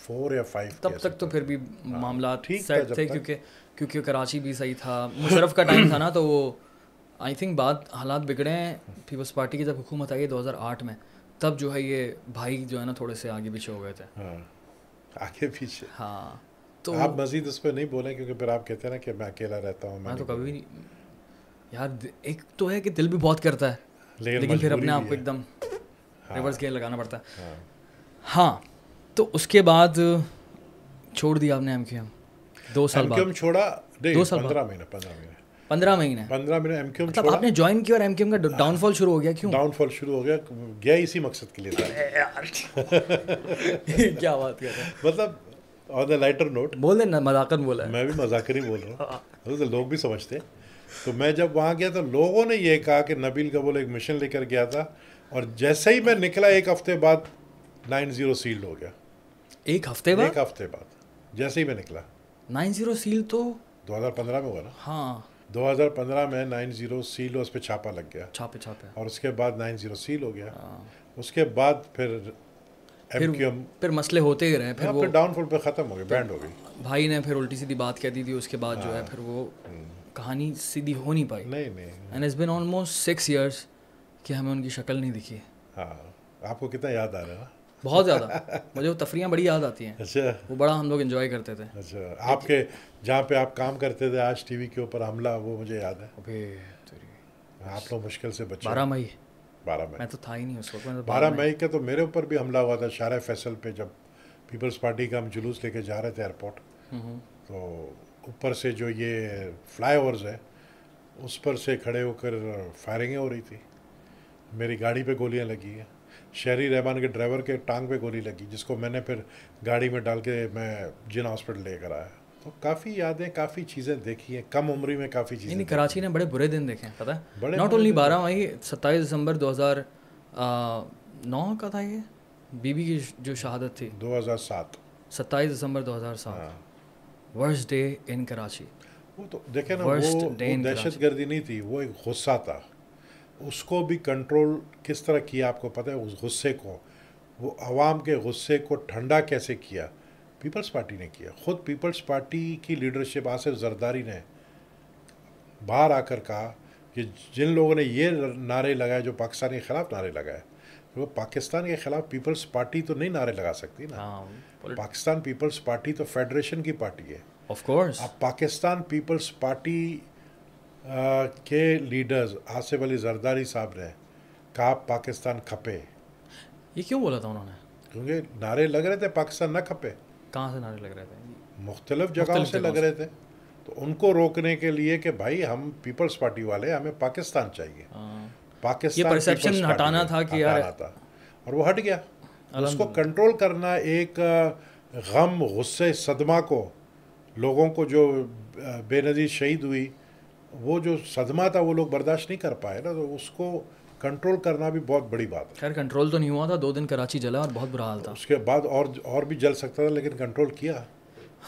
فور یا فائیو. تب تک تو پھر بھی معاملات سیٹ تھے کیونکہ کیونکہ کراچی بھی صحیح تھا, مشرف کا ٹائم تھا نا, تو وہ آئی تھنک بات حالات بگڑے ہیں. پیپلز پارٹی کی جب حکومت آئی ہے دو ہزار آٹھ میں, تب جو ہے یہ بھائی جو ہے نا تھوڑے سے آگے پیچھے ہو گئے تھے. آگے پیچھے, ہاں. تو آپ مزید اس پہ نہیں بولیں کیونکہ پھر آپ کہتے ہیں نا کہ میں اکیلا رہتا ہوں. میں تو کبھی نہیں یار, ایک تو ہے کہ دل بھی بہت کرتا ہے لیکن پھر اپنے آپ کو ایک دم ریورس گیئر لگانا پڑتا ہے. ہاں, تو اس کے بعد چھوڑ دیا آپ نے ایم کیو ایم؟ دو سال بعد چھوڑا, دو سال پندرہ مہینے پندرہ مہینے پندرہ مہینے پندرہ مہینے ایم کیو ایم چھوڑا. آپ نے جوائن کیا اور ایم کیو ایم کا ڈاؤن فال شروع ہو گیا؟ کیوں ڈاؤن فال شروع ہو گیا؟ گیا اسی مقصد کے لیے تھا. کیا بات کر رہے ہیں, مطلب آن دا لائٹر نوٹ بول دیں نا, مذاکر بولا ہے. میں بھی مذاکر ہی بول رہا ہوں, لوگ بھی سمجھتے ہیں. تو میں جب وہاں گیا تو لوگوں نے یہ کہا کہ نبیل گبول ایک مشن لے کر گیا تھا, اور جیسے ہی میں نکلا ایک ہفتے بعد نائن زیرو سیل ہو گیا. ایک ہفتے بعد؟ ایک ہفتے بعد جیسے ہی میں نکلا. نائن زیرو سیل تو دو ہزار پندرہ میں ہوا نا. ہاں, دو ہزار پندرہ میں نائن زیرو سیل, اس پہ چھاپا لگ گیا. چھاپے چھاپے, اور اس کے بعد نائن زیرو سیل ہو گیا. اس کے بعد پھر ایم کیو ایم, پھر مسئلے ہوتے ہی رہے. پھر ڈاؤن فال پہ ختم ہو گئے, بینڈ ہو گئی. بھائی نے پھر الٹی سیدھی بات کہہ دی تھی, اس کے بعد جو ہے پھر وہ کہانی سیدھی ہو نہیں پائی. نہیں نہیں, and it's been almost six years کہ ہمیں ان کی شکل نہیں دکھی ہے. ہاں, آپ کو کتنا یاد آ رہا ہے؟ بہت زیادہ. مجھے وہ تفریحیں بڑی یاد آتی ہیں. اچھا, وہ بڑا ہم لوگ انجوائے کرتے تھے. اچھا, آپ کے جہاں پہ آپ کام کرتے تھے آج ٹی وی کے اوپر حملہ, وہ مجھے یاد ہے. آپ لوگ مشکل سے بچے. بارہ مئی بارہ مئی میں تو تھا ہی نہیں اس وقت. بارہ مئی کا تو میرے اوپر بھی حملہ ہوا تھا شارع فیصل پہ, جب پیپلز پارٹی کا ہم جلوس لے کے جا رہے تھے ایئرپورٹ, تو اوپر سے جو یہ فلائی اوورز ہے اس پر سے کھڑے ہو کر فائرنگیں ہو رہی تھی. میری گاڑی پہ گولیاں لگی ہیں, شہری رحمان کے ڈرائیور کے ٹانگ پہ گولی لگی, جس کو میں نے پھر گاڑی میں ڈال کے میں جنہ ہاسپٹل لے کر آیا. تو کافی یادیں, کافی چیزیں دیکھی ہیں کم عمری میں, کافی چیزیں. نہیں, کراچی نے بڑے برے دن دیکھے ہیں, پتہ ہے. ناٹ اونلی بارہ مئی, ستائیس دسمبر دو ہزار نو کا تھا یہ بی بی کی جو شہادت تھی. دو ہزار سات ستائیس دسمبر دو ہزار سات ورسٹ ڈے ان کراچی. وہ تو دیکھیں نا, وہ دہشت گردی نہیں تھی, وہ ایک غصہ تھا. اس کو بھی کنٹرول کس طرح کیا آپ کو پتہ ہے؟ اس غصے کو, وہ عوام کے غصے کو ٹھنڈا کیسے کیا؟ پیپلز پارٹی نے کیا. خود پیپلز پارٹی کی لیڈرشپ آصف زرداری نے باہر آ کر کہا کہ جن لوگوں نے یہ نعرے لگائے, جو پاکستان کے خلاف نعرے لگائے, وہ پاکستان کے خلاف پیپلز پارٹی تو نہیں نعرے لگا سکتی نا. پاکستان پیپلز پارٹی تو فیڈریشن کی پارٹی ہے. Of course. اب پاکستان پیپلز پارٹی کے لیڈرز آصف علی زرداری صاحب نے کہا پاکستان کھپے. یہ کیوں بولا تھا انہوں نے؟ کیونکہ نعرے لگ رہے تھے پاکستان نہ کھپے. کہاں سے نعرے لگ رہے تھے؟ مختلف جگہوں سے لگ رہے تھے. تو ان کو روکنے کے لیے کہ بھائی ہم پیپلز پارٹی والے, ہمیں پاکستان چاہیے, پاکستان یہ پرسیپشن ہٹانا تھا کہ یار, اور وہ ہٹ گیا. اس کو کنٹرول کرنا ایک غم, غصے, صدمہ کو, لوگوں کو جو بے نظیر شہید ہوئی وہ جو صدمہ تھا وہ لوگ برداشت نہیں کر پائے نا, تو اس کو کنٹرول کرنا بھی بہت بڑی بات ہے. خیر کنٹرول تو نہیں ہوا تھا, دو دن کراچی جلا اور بہت برا حال تھا. اس کے بعد اور اور بھی جل سکتا تھا لیکن کنٹرول کیا.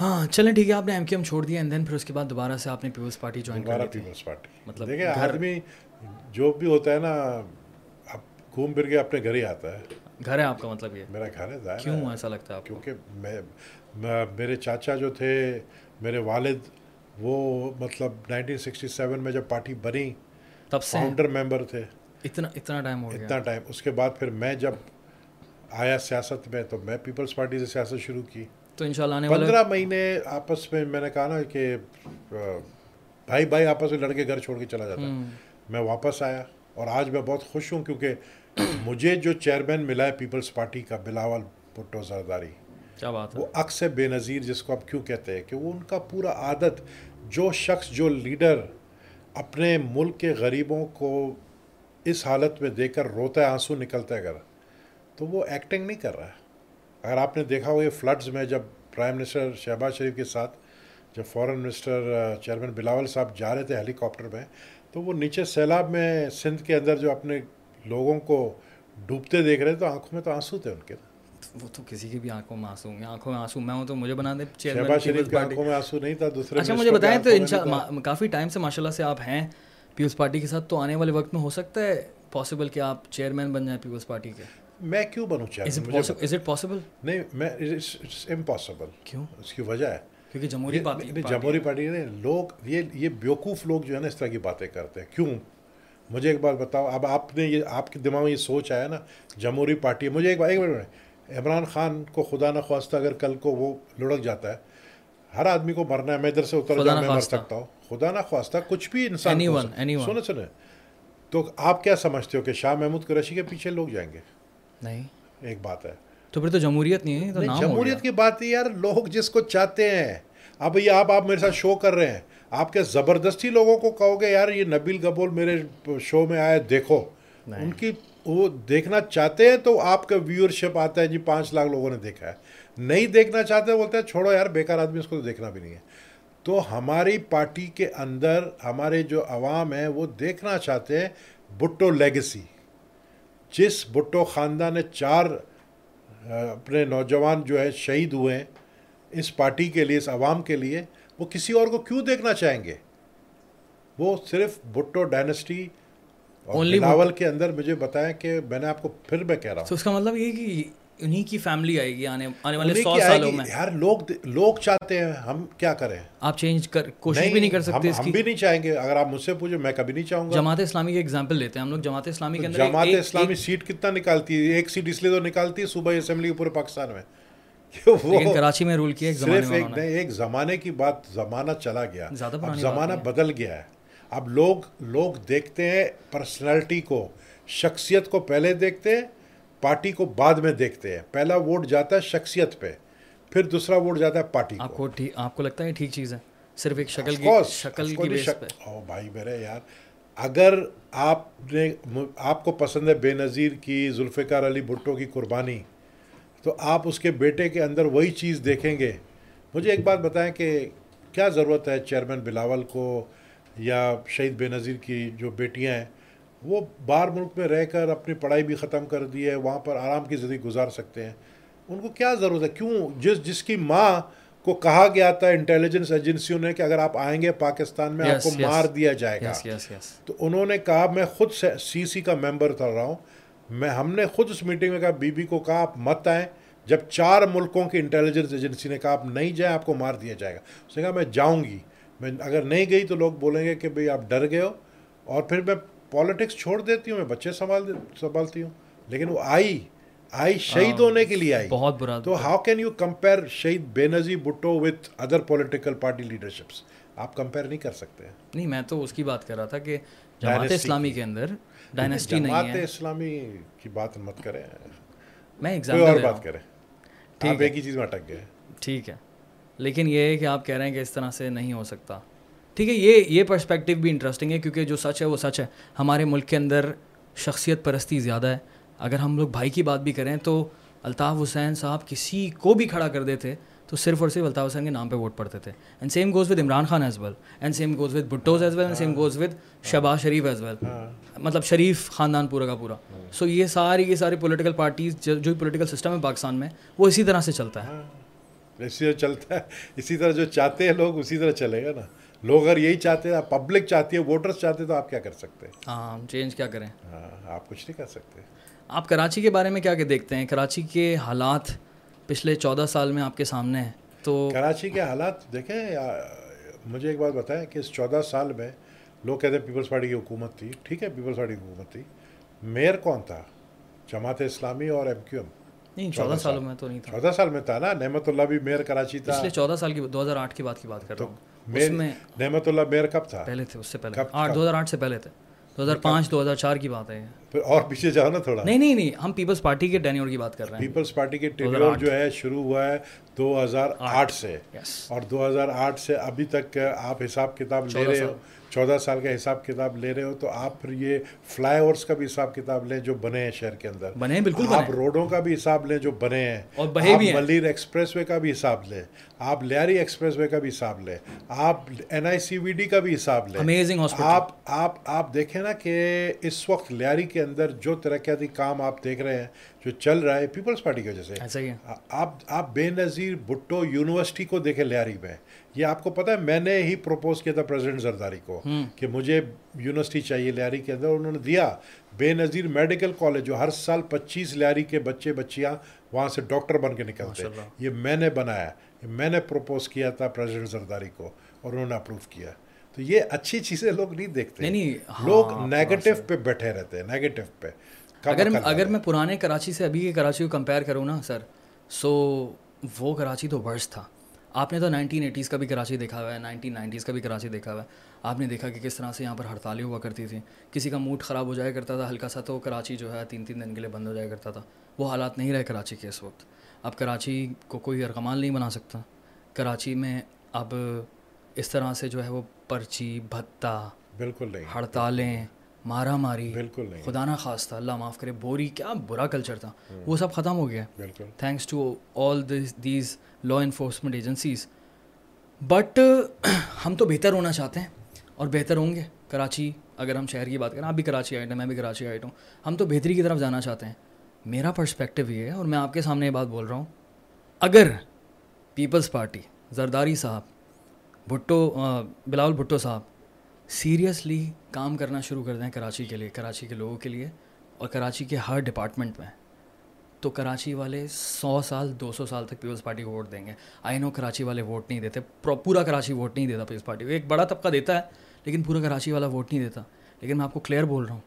ہاں چلیں ٹھیک ہے, آپ نے ایم کیو ایم چھوڑ دیا اینڈ دین پھر اس کے بعد دوبارہ سے آپ نے پیپلز پارٹی جوائن کر لی. پیپلز پارٹی مطلب دیکھیں آدمی جو بھی ہوتا ہے نا, آپ گھوم پھر کے اپنے گھر ہی آتا ہے. گھر ہے آپ کا مطلب؟ یہ میرا گھر ہے. کیوں ایسا لگتا ہے آپ کو؟ کیونکہ میں, میرے چاچا جو تھے, میرے والد, وہ مطلب نائنٹین سکسٹی سیون میں جب پارٹی بنی تب سے فاؤنڈر ممبر تھے. اتنا اتنا ٹائم ہو گیا, اتنا ٹائم. اس کے بعد پھر میں جب آیا سیاست میں تو میں پیپلز پارٹی سے سیاست شروع کی. تو انشاءاللہ آنے والے پندرہ مہینے آپس میں, میں نے کہا نا کہ بھائی بھائی آپس میں لڑ کے گھر چھوڑ کے چلا جاتا ہے. میں واپس آیا اور آج میں بہت خوش ہوں کیونکہ مجھے جو چیئرمین ملا ہے پیپلز پارٹی کا, بلاول بھٹو زرداری, کیا بات ہے, وہ عکس بے نظیر جس کو آپ کیوں کہتے ہیں, کہ وہ ان کا پورا عادت, جو شخص جو لیڈر اپنے ملک کے غریبوں کو اس حالت میں دیکھ کر روتا ہے, آنسو نکلتا ہے, اگر تو وہ ایکٹنگ نہیں کر رہا ہے. اگر آپ نے دیکھا ہو یہ فلڈز میں جب پرائم منسٹر شہباز شریف کے ساتھ جب فورن منسٹر چیئرمین بلاول صاحب جا رہے تھے ہیلی کاپٹر میں, تو وہ نیچے سیلاب میں سندھ کے اندر جو اپنے لوگوں کو ڈوبتے دیکھ رہے, تو آنکھوں میں تو آنسو تھے ان کے. وہ تو کسی کی بھی آنکھوں میں آنسو ہوں گے. آنکھوں میں آنسو میں ہوں تو مجھے بنا دیں شہباز شریف کی آنکھوں میں آنسو نہیں تھا. دوسرے اچھا مجھے بتائیں, تو ان شاء اللہ کافی ٹائم سے ماشاء اللہ سے آپ ہیں پیپلز پارٹی کے ساتھ, تو آنے والے وقت میں ہو سکتا ہے پاسبل کہ آپ چیئرمین بن جائیں پیپلز پارٹی کے؟ میں کیوں بنوں چیئرمین؟ Is it possible? نہیں, میں اٹس امپاسبل. کیوں؟ اس کی وجہ ہے کیونکہ جمہوری پارٹی, جمہوری پارٹی نے لوگ, یہ یہ بیوقوف لوگ جو ہے نا اس طرح کی باتیں کرتے ہیں. کیوں؟ مجھے ایک بات بتاؤ, اب آپ نے یہ آپ کے دماغ میں یہ سوچ آیا نا جمہوری پارٹی. مجھے ایک بات, ایک منٹ, عمران خان کو خدا نخواستہ اگر کل کو وہ لڑک جاتا ہے, ہر آدمی کو مرنا ہے, میں ادھر سے اتر جاؤں میں مر سکتا ہوں, خدا نہ خواستہ کچھ بھی انسان. سنیں سنیں, تو آپ کیا سمجھتے ہو کہ شاہ محمود قریشی کے پیچھے لوگ جائیں گے؟ نہیں, ایک بات ہے. تو پھر تو جمہوریت نہیں ہے. جمہوریت کی بات ہے یار, لوگ جس کو چاہتے ہیں. اب یہ آپ آپ میرے ساتھ شو کر رہے ہیں, آپ کے زبردستی لوگوں کو کہو گے یار یہ نبیل گبول میرے شو میں آیا دیکھو, ان کی وہ دیکھنا چاہتے ہیں تو آپ کا ویورشپ آتا ہے جی پانچ لاکھ لوگوں نے دیکھا ہے. نہیں دیکھنا چاہتے بولتے ہیں چھوڑو یار بیکار آدمی, اس کو تو دیکھنا بھی نہیں ہے. تو ہماری پارٹی کے اندر ہمارے جو عوام ہیں وہ دیکھنا چاہتے ہیں بھٹو لیگسی. جس بھٹو خاندان نے چار اپنے نوجوان جو ہے شہید ہوئے ہیں اس پارٹی کے لیے, اس عوام کے لیے, وہ کسی اور کو کیوں دیکھنا چاہیں گے؟ وہ صرف بھٹو ڈائنیسٹی اور بلاول کے اندر. مجھے بتائیں کہ میں نے آپ کو پھر میں کہہ رہا ہوں, تو اس کا مطلب یہ کہ انہی کی فیملی آئے گی آنے آنے والے سو سالوں میں. یار لوگ لوگ چاہتے ہیں, ہم کیا کریں؟ آپ چینج کر کوشش بھی نہیں کر سکتے, ہم بھی نہیں چاہیں گے. اگر آپ مجھ سے پوچھیں میں کبھی نہیں چاہوں گا. جماعت اسلامی کا ایگزامپل لیتے ہیں ہم لوگ. جماعت اسلامی کے اندر جماعت اسلامی سیٹ کتنا نکالتی ہے؟ ایک سیٹ اس لیے تو نکالتی ہے صوبائی اسمبلی کے پورے پاکستان میں, لیکن کراچی میں رول کیا صرف ایک نہیں. ایک زمانے کی بات, زمانہ چلا گیا, زمانہ بدل گیا ہے. اب لوگ لوگ دیکھتے ہیں پرسنالٹی کو, شخصیت کو پہلے دیکھتے ہیں, پارٹی کو بعد میں دیکھتے ہیں. پہلا ووٹ جاتا ہے شخصیت پہ, پھر دوسرا ووٹ جاتا ہے پارٹی کو. آپ کو آپ کو لگتا ہے ٹھیک چیز ہے صرف ایک شکل کی شکل کی بیس پہ؟ او بھائی میرے یار, اگر آپ نے آپ کو پسند ہے بے نظیر کی, ذوالفقار علی بھٹو کی قربانی, تو آپ اس کے بیٹے کے اندر وہی چیز دیکھیں گے. مجھے ایک بات بتائیں کہ کیا ضرورت ہے چیئرمین بلاول کو یا شہید بے نظیر کی جو بیٹیاں ہیں, وہ باہر ملک میں رہ کر اپنی پڑھائی بھی ختم کر دی ہے, وہاں پر آرام کی زندگی گزار سکتے ہیں, ان کو کیا ضرورت ہے؟ کیوں جس جس کی ماں کو کہا گیا تھا انٹیلیجنس ایجنسیوں نے کہ اگر آپ آئیں گے پاکستان میں آپ کو مار دیا جائے گا, تو انہوں نے کہا, میں خود سی سی کا ممبر تھا رہا ہوں میں, ہم نے خود اس میٹنگ میں کہا بی بی کو کہا آپ مت آئیں, جب چار ملکوں کی انٹیلیجنس ایجنسی نے کہا آپ نہیں جائیں آپ کو مار دیا جائے گا, اس نے کہا میں جاؤں گی, میں اگر نہیں گئی تو لوگ بولیں گے کہ بھئی آپ ڈر گئے ہو اور پھر میں پالیٹکس چھوڑ دیتی ہوں, میں بچے سنبھال سنبھالتی ہوں. لیکن وہ آئی آئی شہید ہونے کے لیے آئی. بہت برا. تو ہاؤ کین یو کمپیئر شہید Benazir Bhutto with other political party leaderships? آپ کمپیئر نہیں کر سکتے. نہیں میں تو اس کی بات کر رہا تھا کہ جماعت اسلامی کے اندر ڈائنیسٹی نہیں ہے. جماعت اسلامی کی بات مت کریں, میں ایگزامپل اور بات کریں. آپ ایک ہی چیز میں اٹک گئے. ٹھیک ہے, لیکن یہ ہے کہ آپ کہہ رہے ہیں کہ اس طرح سے نہیں ہو سکتا. ٹھیک ہے, یہ یہ پرسپیکٹیو بھی انٹرسٹنگ ہے کیونکہ جو سچ ہے وہ سچ ہے. ہمارے ملک کے اندر شخصیت پرستی زیادہ ہے. اگر ہم لوگ بھائی کی بات بھی کریں تو الطاف حسین صاحب کسی کو بھی کھڑا کر دیتے تو صرف اور صرف الطاف حسین کے نام پہ ووٹ پڑتے تھے. And same goes with Imran Khan as well, and same goes with Bhuttos as well, and same goes with Shahbaz Sharif as well, مطلب شریف خاندان پورا کا پورا. سو یہ ساری یہ ساری پولیٹیکل پارٹیز, جو بھی پولیٹیکل سسٹم ہے پاکستان میں, وہ اسی طرح سے چلتا ہے, اسی طرح چلتا ہے, اسی طرح جو چاہتے ہیں لوگ اسی طرح چلے گا نا. لوگ اگر یہی چاہتے ہیں, پبلک چاہتی ہے, ووٹرز چاہتے ہیں, تو آپ کیا کر سکتے ہیں؟ ہاں, چینج کیا کریں؟ ہاں, آپ کچھ نہیں کر سکتے. آپ کراچی کے بارے میں کیا دیکھتے ہیں؟ کراچی کے حالات پچھلے چودہ سال میں آپ کے سامنے ہیں, تو کراچی کے حالات دیکھیں. مجھے ایک بات بتائیں کہ اس چودہ سال میں لوگ کہتے ہیں پیپلز پارٹی کی حکومت تھی. ٹھیک ہے, پیپلز پارٹی کی حکومت تھی. میئر کون تھا؟ جماعت اسلامی اور ایم کیو ایم. نہیں, چودہ سالوں میں تو نہیں تھا. چودہ سال میں تھا نا. نعمت اللہ بھی میئر کراچی تھا. پچھلے چودہ سال کی, دو ہزار آٹھ کی بات کی بات کر رہا ہوں. نعمت اللہ میئر کب تھا؟ پہلے تھے, اس سے پہلے. دو ہزار آٹھ سے پہلے تھے, دو ہزار پانچ دو ہزار چار کی بات ہے. اور پیچھے جاؤ نا تھوڑا. نہیں نہیں نہیں, ہم پیپلز پارٹی کے ٹینیور کی بات کر رہے ہیں. پیپلز پارٹی کے ٹینیور جو ہے شروع ہوا ہے دو ہزار آٹھ سے, اور دو ہزار آٹھ سے ابھی تک آپ حساب کتاب لے رہے ہو, چودہ سال کا حساب کتاب لے رہے ہو, تو آپ پھر یہ فلائی اوورس کا بھی حساب کتاب لیں جو بنے ہیں شہر کے اندر, بنے ہیں بالکل, آپ روڈوں کا بھی حساب لیں جو بنے ہیں, آپ ملیر ایکسپریس وے کا بھی حساب لیں, آپ لیاری ایکسپریس وے کا بھی حساب لیں, آپ این آئی سی وی ڈی کا بھی حساب لیں. آپ آپ آپ دیکھیں نا کہ اس وقت لیاری کے اندر جو ترقیاتی کام آپ دیکھ رہے ہیں جو چل رہا ہے پیپلز پارٹی کی وجہ سے. ایسا ہی ہے. آپ آپ بے نظیر بھٹو یونیورسٹی کو دیکھیں لیاری میں. یہ آپ کو پتہ ہے میں نے ہی پروپوز کیا تھا پریزیڈنٹ زرداری کو کہ مجھے یونیورسٹی چاہیے لیاری کے اندر, انہوں نے دیا. بے نظیر میڈیکل کالج جو ہر سال پچیس لیاری کے بچے بچیاں وہاں سے ڈاکٹر بن کے نکلتے, یہ میں نے بنایا, میں نے پروپوز کیا تھا پریزیڈنٹ زرداری کو اور انہوں نے اپروو کیا. تو یہ اچھی چیزیں لوگ نہیں دیکھتے, لوگ نیگیٹو پہ بیٹھے رہتے ہیں, نیگیٹو پہ. اگر اگر میں پرانے کراچی سے ابھی کے کراچی کو کمپیئر کروں نا سر, سو وہ کراچی تو ورس تھا. آپ نے تو نائنٹین ایٹیز کا بھی کراچی دیکھا ہوا ہے, نائنٹین نائنٹیز کا بھی کراچی دیکھا ہوا ہے. آپ نے دیکھا کہ کس طرح سے یہاں پر ہڑتالیں ہوا کرتی تھیں, کسی کا موڈ خراب ہو جایا کرتا تھا ہلکا سا تو کراچی جو ہے تین تین دن کے لیے بند ہو جایا کرتا تھا. وہ حالات نہیں رہے کراچی کے اس وقت. اب کراچی کو کوئی ارغمال نہیں بنا سکتا. کراچی میں اب اس طرح سے جو ہے وہ پرچی, بھتہ, بالکل نہیں, ہڑتالیں, مارا ماری, بالکل نہیں, خدا نہ خواستہ, اللہ معاف کرے, بوری, کیا برا کلچر تھا, وہ سب ختم ہو گیا بالکل, thanks to all these law enforcement agencies. But ہم تو بہتر ہونا چاہتے ہیں اور بہتر ہوں گے. کراچی, اگر ہم شہر کی بات کریں, آپ بھی کراچی آئٹ ہیں, میں بھی کراچی آئٹ ہوں, ہم تو بہتری کی طرف جانا چاہتے ہیں. میرا پرسپیکٹیو یہ ہے اور میں آپ کے سامنے یہ بات بول رہا ہوں, اگر پیپلز پارٹی, زرداری صاحب, بھٹو, بلاول بھٹو صاحب سیریسلی کام کرنا شروع کر دیں کراچی کے لیے, کراچی کے لوگوں کے لیے اور کراچی کے ہر ڈپارٹمنٹ میں, تو کراچی والے سو سال دو سو سال تک پیپلز پارٹی کو ووٹ دیں گے. آئی نو کراچی والے ووٹ نہیں دیتے, پورا کراچی ووٹ نہیں دیتا پیپلز پارٹی کو, ایک بڑا طبقہ دیتا ہے لیکن پورا کراچی والا ووٹ نہیں دیتا. لیکن میں آپ کو کلیئر بول رہا ہوں,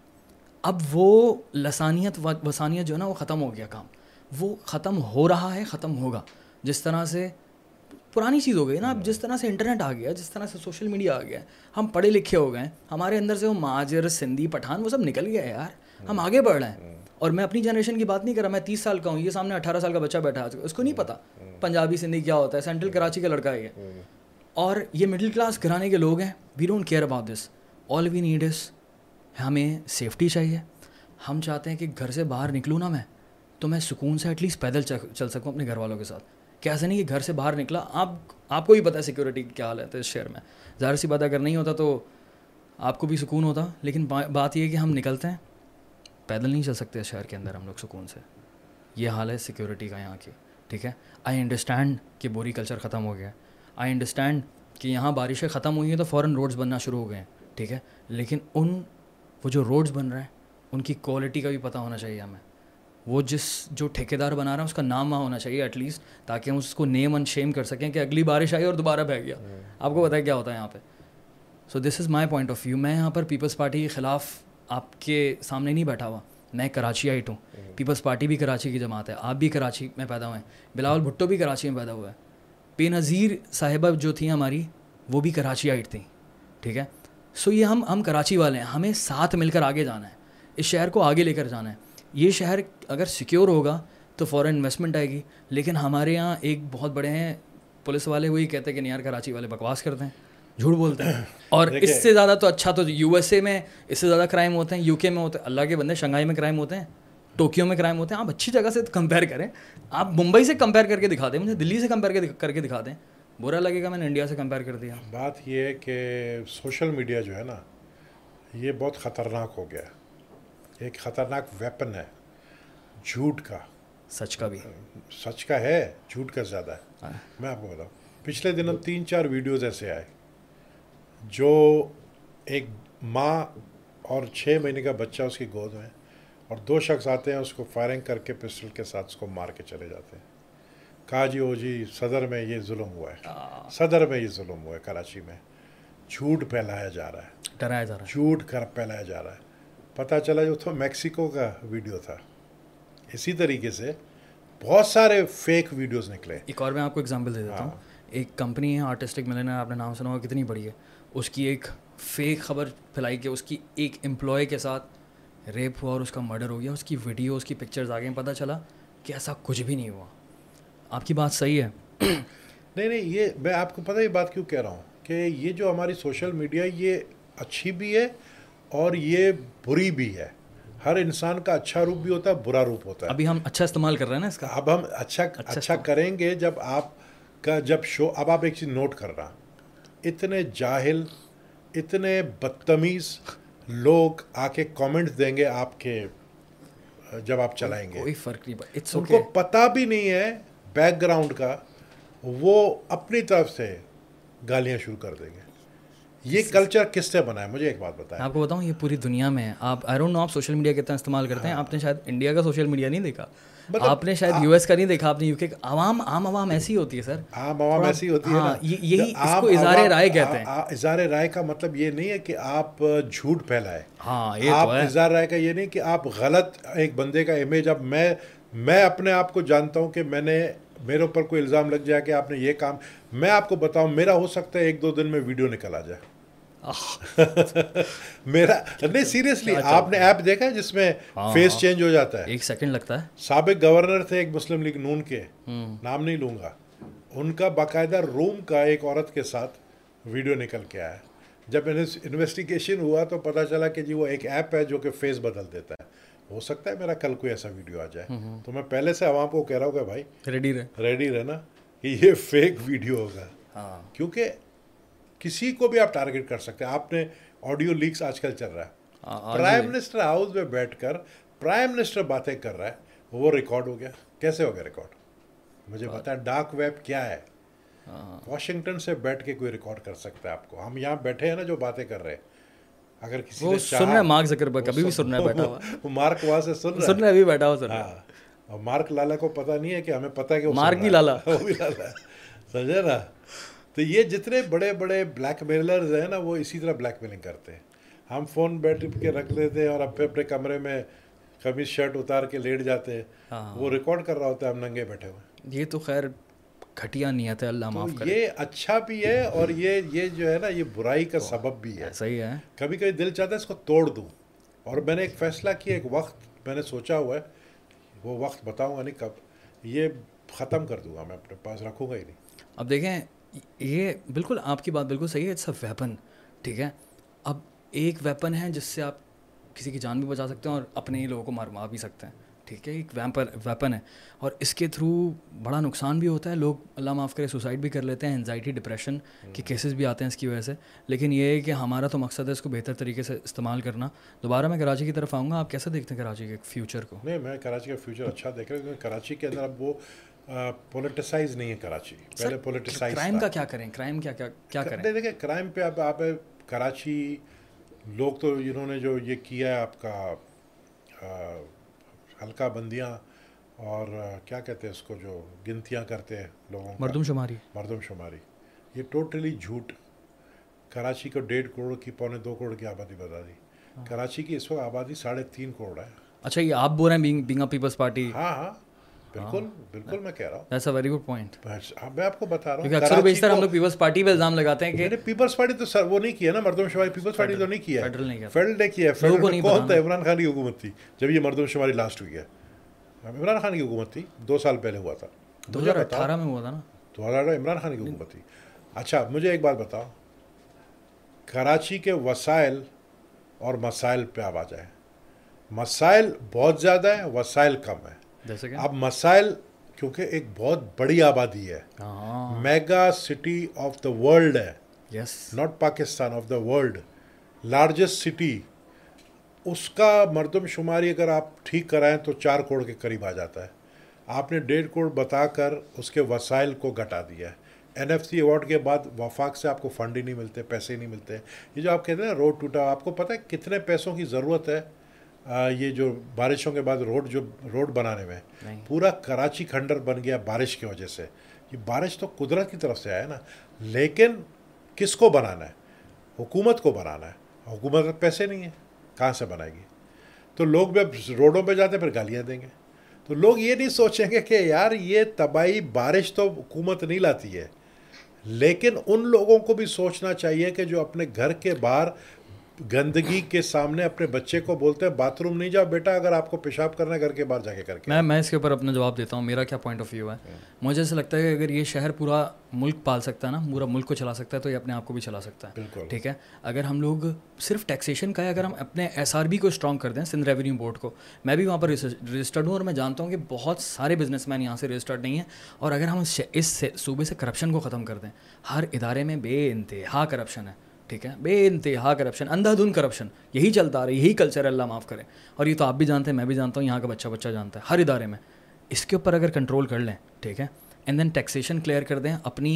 اب وہ لسانیت وسانیت جو ہے نا وہ ختم ہو گیا, کام وہ ختم ہو رہا ہے, ختم ہوگا. جس طرح سے پرانی چیز ہو گئی نا, اب جس طرح سے انٹرنیٹ آ گیا, جس طرح سے سوشل میڈیا آ گیا, ہم پڑھے لکھے ہو گئے ہیں, ہمارے اندر سے وہ مہاجر, سندھی, پٹھان, وہ سب نکل گیا ہے یار, ہم آگے بڑھ رہے ہیں. اور میں اپنی جنریشن کی بات نہیں کر رہا, میں تیس سال کا ہوں, یہ سامنے اٹھارہ سال کا بچہ بیٹھا ہے, اس کو نہیں پتا پنجابی سندھی کیا ہوتا ہے, سینٹرل کراچی کا لڑکا ہے یہ, اور یہ مڈل کلاس گھرانے کے لوگ ہیں. We don't care about this, all we need is ہمیں سیفٹی چاہیے. ہم چاہتے ہیں کہ گھر سے باہر نکلوں نا میں, تو میں سکون سے ایٹ لیسٹ پیدل چل سکوں اپنے گھر والوں کے ساتھ. کیسے نہیں کہ گھر سے باہر نکلا, آپ آپ کو بھی پتہ ہے سیکورٹی کی کیا حالت ہے اس شہر میں, ظاہر سی بات اگر نہیں ہوتا تو آپ کو بھی سکون ہوتا. لیکن بات یہ ہے کہ ہم نکلتے ہیں, پیدل نہیں چل سکتے اس شہر کے اندر ہم لوگ سکون سے. یہ حال ہے سیکیورٹی کا یہاں کی. ٹھیک ہے, آئی انڈرسٹینڈ کہ بوری کلچر ختم ہو گیا ہے, آئی انڈرسٹینڈ کہ یہاں بارشیں ختم ہوئی ہیں تو فوراً روڈز بننا شروع ہو گئے ہیں. ٹھیک ہے, لیکن ان وہ جو روڈز بن رہے ہیں ان کی کوالٹی کا بھی پتہ ہونا چاہیے ہمیں. وہ جس جو ٹھیکیدار بنا رہا ہے اس کا نام وہاں ہونا چاہیے ایٹ لیسٹ, تاکہ ہم اس کو نیم اینڈ شیم کر سکیں کہ اگلی بارش آئی اور دوبارہ بہہ گیا. آپ کو پتہ ہے کیا ہوتا ہے یہاں پہ. So this is my point of view. میں یہاں پر پیپلز پارٹی کے خلاف آپ کے سامنے نہیں بیٹھا ہوا, میں کراچی آئٹ ہوں. پیپلز پارٹی بھی کراچی کی جماعت ہے, آپ بھی کراچی میں پیدا ہوئے ہیں, بلاول بھٹو بھی کراچی میں پیدا ہوا ہے, بینظیر صاحبہ جو تھیں ہماری وہ بھی کراچی آئٹ تھیں. ٹھیک ہے, سو یہ ہم ہم کراچی والے ہیں, ہمیں ساتھ مل کر آگے جانا ہے, اس شہر کو آگے لے کر جانا ہے. یہ شہر اگر سیکیور ہوگا تو فورن انویسٹمنٹ آئے گی. لیکن ہمارے یہاں ایک بہت بڑے ہیں پولیس والے, وہی کہتے ہیں کہ یار کراچی والے بکواس کرتے ہیں, جھوٹ بولتے ہیں, اور اس سے زیادہ تو اچھا تو یو ایس اے میں اس سے زیادہ کرائم ہوتے ہیں, یو کے میں ہوتے ہیں, اللہ کے بندے شنگھائی میں کرائم ہوتے ہیں, ٹوکیو میں کرائم ہوتے ہیں. آپ اچھی جگہ سے کمپیئر کریں, آپ ممبئی سے کمپیئر کر کے دکھا دیں, مجھے دلی سے کمپیئر کر کے دکھا دیں, برا لگے گا میں نے انڈیا سے کمپیئر کر دیا. بات یہ ہے کہ سوشل میڈیا جو ہے نا یہ بہت خطرناک ہو گیا ہے, ایک خطرناک ویپن ہے جھوٹ کا, سچ کا بھی, سچ کا ہے جھوٹ کا زیادہ ہے. میں آپ کو بتاؤں پچھلے دنوں تین چار ویڈیوز ایسے آئے جو ایک ماں اور چھ مہینے کا بچہ اس کی گود میں, اور دو شخص آتے ہیں اس کو فائرنگ کر کے پسٹل کے ساتھ اس کو مار کے چلے جاتے ہیں. کہا جی او جی صدر میں یہ ظلم ہوا ہے, صدر میں یہ ظلم ہوا ہے کراچی میں, جھوٹ پھیلایا جا رہا ہے, ڈرایا جا رہا ہے, جھوٹ کر پھیلایا جا رہا ہے. پتہ چلا جو تھا میکسیکو کا ویڈیو تھا. اسی طریقے سے بہت سارے فیک ویڈیوز نکلے. ایک اور میں آپ کو ایگزامپل دے دیتا ہوں, ایک کمپنی ہے آرٹسٹک ملینر, آپ نے نام سنا ہوا, کتنی بڑی ہے, اس کی ایک فیک خبر پھیلائی کہ اس کی ایک امپلائی کے ساتھ ریپ ہوا اور اس کا مرڈر ہو گیا, اس کی ویڈیو, اس کی پکچرز آ گئیں, پتہ چلا کہ ایسا کچھ بھی نہیں ہوا. آپ کی بات صحیح ہے. نہیں نہیں یہ میں آپ کو پتہ یہ بات کیوں کہہ رہا ہوں کہ یہ جو ہماری سوشل میڈیا یہ اچھی بھی ہے اور یہ بری بھی ہے. ہر انسان کا اچھا روپ بھی ہوتا ہے, برا روپ ہوتا ہے. ابھی ہم اچھا استعمال کر رہے ہیں نا اس کا. اب ہم اچھا اچھا کریں گے جب آپ کا جب شو. اب آپ ایک چیز نوٹ کر رہا, اتنے جاہل اتنے بدتمیز لوگ آ کے کامنٹس دیں گے آپ کے جب آپ چلائیں گے. کوئی فرق نہیں, ان کو پتہ بھی نہیں ہے بیک گراؤنڈ کا, وہ اپنی طرف سے گالیاں شروع کر دیں گے. یہ کلچر کس سے بنا ہے مجھے ایک بات بتائیں. آپ کو بتاؤں یہ پوری دنیا میں ہے. آپ آئی ڈونٹ نو آپ سوشل میڈیا کتنا استعمال کرتے ہیں. آپ نے شاید انڈیا کا سوشل میڈیا نہیں دیکھا, آپ نے شاید یو ایس کا نہیں دیکھا, آپ نے یو کے. عوام عام عوام ایسی ہوتی ہے سر, عام عوام ایسی ہوتی ہے. یہی اس کو اظہار رائے کہتے ہیں. اظہار رائے کا مطلب یہ نہیں ہے کہ آپ جھوٹ پھیلائے. ہاں آپ اظہار رائے کا یہ نہیں کہ آپ غلط ایک بندے کا امیج. اب میں میں اپنے آپ کو جانتا ہوں کہ میں نے میرے اوپر کوئی الزام لگ جائے کہ آپ نے یہ کام, میں آپ کو بتاؤں میرا ہو سکتا ہے ایک دو دن میں ویڈیو نکل آ جائے میرا. نہیں سیریسلی آپ نے ایپ دیکھا ہے جس میں فیس چینج ہو جاتا ہے, ایک سیکنڈ لگتا ہے. سابق گورنر تھے ایک مسلم لیگ نون کے, نام نہیں لوں گا, ان کا باقاعدہ روم کا ایک عورت کے ساتھ ویڈیو نکل کے آیا. جب انویسٹیگیشن ہوا تو پتہ چلا کہ جی وہ ایک ایپ ہے جو کہ فیس بدل دیتا ہے. ہو سکتا ہے میرا کل کوئی ایسا ویڈیو آ جائے. تو میں پہلے سے عوام کو کہہ رہا ہوں کہ بھائی ریڈی رہ ریڈی رہنا کہ یہ فیک ویڈیو ہوگا, کیونکہ کسی کو بھی آپ ٹارگٹ کر سکتے ہیں. آپ نے آڈیو لیکس آج کل چل رہا ہے, پرائم منسٹر ہاؤس میں بیٹھ کر پرائم منسٹر باتیں کر رہا ہے, وہ ریکارڈ ہو گیا. کیسے ہو گیا ریکارڈ مجھے بتایا. ڈارک ویب کیا ہے, واشنگٹن سے بیٹھ کے کوئی ریکارڈ کر سکتا ہے آپ کو. ہم یہاں بیٹھے ہیں نا جو باتیں کر رہے ہیں, اگر کسی نے سن رہا ہے مارک زکربرگ کبھی بھی سن رہا ہے, بیٹھا ہوا وہ مارک وہاں سے سن رہا ہے, سن رہا ہے بھی بیٹھا ہوا سن رہا ہے. اور مارک لالا کو پتہ نہیں ہے کہ ہمیں پتہ ہے کہ مارک بھی لالا, وہ بھی لالا, سمجھے نا. تو یہ جتنے بڑے بڑے بلیک میلرز ہیں نا وہ اسی طرح بلیک میلنگ کرتے ہیں. ہم فون بیٹھ کے رکھ لیتے ہیں اور اپنے اپنے کمرے میں کمیز شرٹ اتار کے لیٹ جاتے ہیں, وہ ریکارڈ کر رہا ہوتا ہے, ہم ننگے بیٹھے ہوئے. یہ تو خیر گھٹیا نیت ہے, اللہ معاف کرے. یہ اچھا بھی ہے اور یہ یہ جو ہے نا یہ برائی کا سبب بھی ہے. صحیح ہے. کبھی کبھی دل چاہتا ہے اس کو توڑ دوں, اور میں نے ایک فیصلہ کیا, ایک وقت میں نے سوچا ہوا ہے, وہ وقت بتاؤں گا نہیں کب, یہ ختم کر دوں گا میں, اپنے پاس رکھوں گا ہی نہیں. اب دیکھیں یہ بالکل آپ کی بات بالکل صحیح ہے, اٹس اے ویپن, ٹھیک ہے. اب ایک ویپن ہے جس سے آپ کسی کی جان بھی بچا سکتے ہیں اور اپنے ہی لوگوں کو مار مار بھی سکتے ہیں, ٹھیک ہے. ایک ویپن ویپن ہے, اور اس کے تھرو بڑا نقصان بھی ہوتا ہے. لوگ اللہ معاف کرے سوسائڈ بھی کر لیتے ہیں, انزائٹی ڈپریشن کے کیسز بھی آتے ہیں اس کی وجہ سے. لیکن یہ ہے کہ ہمارا تو مقصد ہے اس کو بہتر طریقے سے استعمال کرنا. دوبارہ میں کراچی کی طرف آؤں گا. آپ کیسے دیکھتے ہیں کراچی کے فیوچر کو؟ نہیں, میں کراچی کا فیوچر اچھا دیکھ رہا ہوں, کیونکہ کراچی کے اندر اب وہ پولیٹیسائز نہیں ہے کراچی. پہلے پولیٹیسائز کرائم کا کیا کریں, کرائم کیا کیا کریں؟ دیکھیں کرائم پہ اب آپ کراچی لوگ تو انہوں نے جو یہ کیا ہے آپ کا حلقہ بندیاں اور کیا کہتے ہیں اس کو جو گنتیاں کرتے ہیں لوگوں کو, مردم شماری, مردم شماری, یہ ٹوٹلی جھوٹ. کراچی کو ڈیڑھ کروڑ کی پونے دو کروڑ کی آبادی بتا دی. کراچی کی اس وقت آبادی ساڑھے تین کروڑ ہے. اچھا یہ آپ بول رہے ہیں بینگ اے پیپلز پارٹی؟ ہاں ہاں بالکل بالکل, میں کہہ رہا ہوں that's a very good point. میں آپ کو بتا رہا ہوں کیونکہ اکثر بیشتر ہم لوگ پیپلز پارٹی پہ الزام لگاتے ہیں کہ پیپلز پارٹی تو سر وہ نہیں کیا نا, مردم شماری پیپلز پارٹی تو نہیں کیا, فیڈرل نہیں کیا, فیڈرل نے کیا. فیڈرل کون تھا؟ عمران خان کی حکومت تھی جب یہ مردم شماری لاسٹ ہوئی ہے. عمران خان کی حکومت تھی, دو سال پہلے ہوا تھا, دو ہزار اٹھارہ میں ہوا تھا نا, دو ہزار اٹھارہ عمران خان کی حکومت تھی. اچھا مجھے ایک بات بتاؤ, کراچی کے وسائل اور مسائل پہ آواز ہے. مسائل بہت زیادہ ہے, وسائل کم ہے. اب مسائل کیونکہ ایک بہت بڑی آبادی ہے, mega city of the world ہے, not Pakistan, of the world largest city. اس کا مردم شماری اگر آپ ٹھیک کرائیں تو چار کروڑ کے قریب آ جاتا ہے. آپ نے ڈیڑھ کروڑ بتا کر اس کے وسائل کو گھٹا دیا ہے. این ایف سی ایوارڈ کے بعد وفاق سے آپ کو فنڈ ہی نہیں ملتے, پیسے ہی نہیں ملتے. یہ جو آپ کہتے ہیں نا روڈ ٹوٹا, آپ کو پتہ ہے کتنے پیسوں کی ضرورت ہے یہ جو بارشوں کے بعد روڈ جو روڈ بنانے میں, پورا کراچی کھنڈر بن گیا بارش کی وجہ سے. یہ بارش تو قدرت کی طرف سے آیا نا, لیکن کس کو بنانا ہے؟ حکومت کو بنانا ہے. حکومت کے پیسے نہیں ہیں, کہاں سے بنائے گی؟ تو لوگ بھی روڈوں پہ جاتے پھر گالیاں دیں گے. تو لوگ یہ نہیں سوچیں گے کہ یار یہ تباہی بارش تو حکومت نہیں لاتی ہے, لیکن ان لوگوں کو بھی سوچنا چاہیے کہ جو اپنے گھر کے باہر گندگی کے سامنے اپنے بچے کو بولتے ہیں باتھ روم نہیں جاؤ بیٹا, اگر آپ کو پیشاب کرنا ہے گھر کے باہر جا کے کر کے. میں میں اس کے اوپر اپنا جواب دیتا ہوں, میرا کیا پوائنٹ آف ویو ہے. مجھے ایسا لگتا ہے کہ اگر یہ شہر پورا ملک پال سکتا ہے نا, پورا ملک کو چلا سکتا ہے, تو یہ اپنے آپ کو بھی چلا سکتا ہے. ٹھیک ہے, اگر ہم لوگ صرف ٹیکسیشن کا ہے, اگر ہم اپنے ایس آر بی کو اسٹرانگ کر دیں, سندھ ریونیو بورڈ کو. میں بھی وہاں پر رجسٹرڈ ہوں اور میں جانتا ہوں کہ بہت سارے بزنس مین یہاں سے رجسٹرڈ نہیں ہیں. اور اگر ہم اس صوبے سے کرپشن کو ختم کر دیں, ہر ادارے میں بے انتہا کرپشن ہے. ٹھیک ہے, بے انتہا کرپشن, اندھا دھند کرپشن, یہی چلتا آ رہا ہے, یہی کلچر, اللہ معاف کرے. اور یہ تو آپ بھی جانتے ہیں, میں بھی جانتا ہوں, یہاں کا بچہ بچہ جانتا ہے ہر ادارے میں. اس کے اوپر اگر کنٹرول کر لیں, ٹھیک ہے, اینڈ دین ٹیکسیشن کلیئر کر دیں, اپنی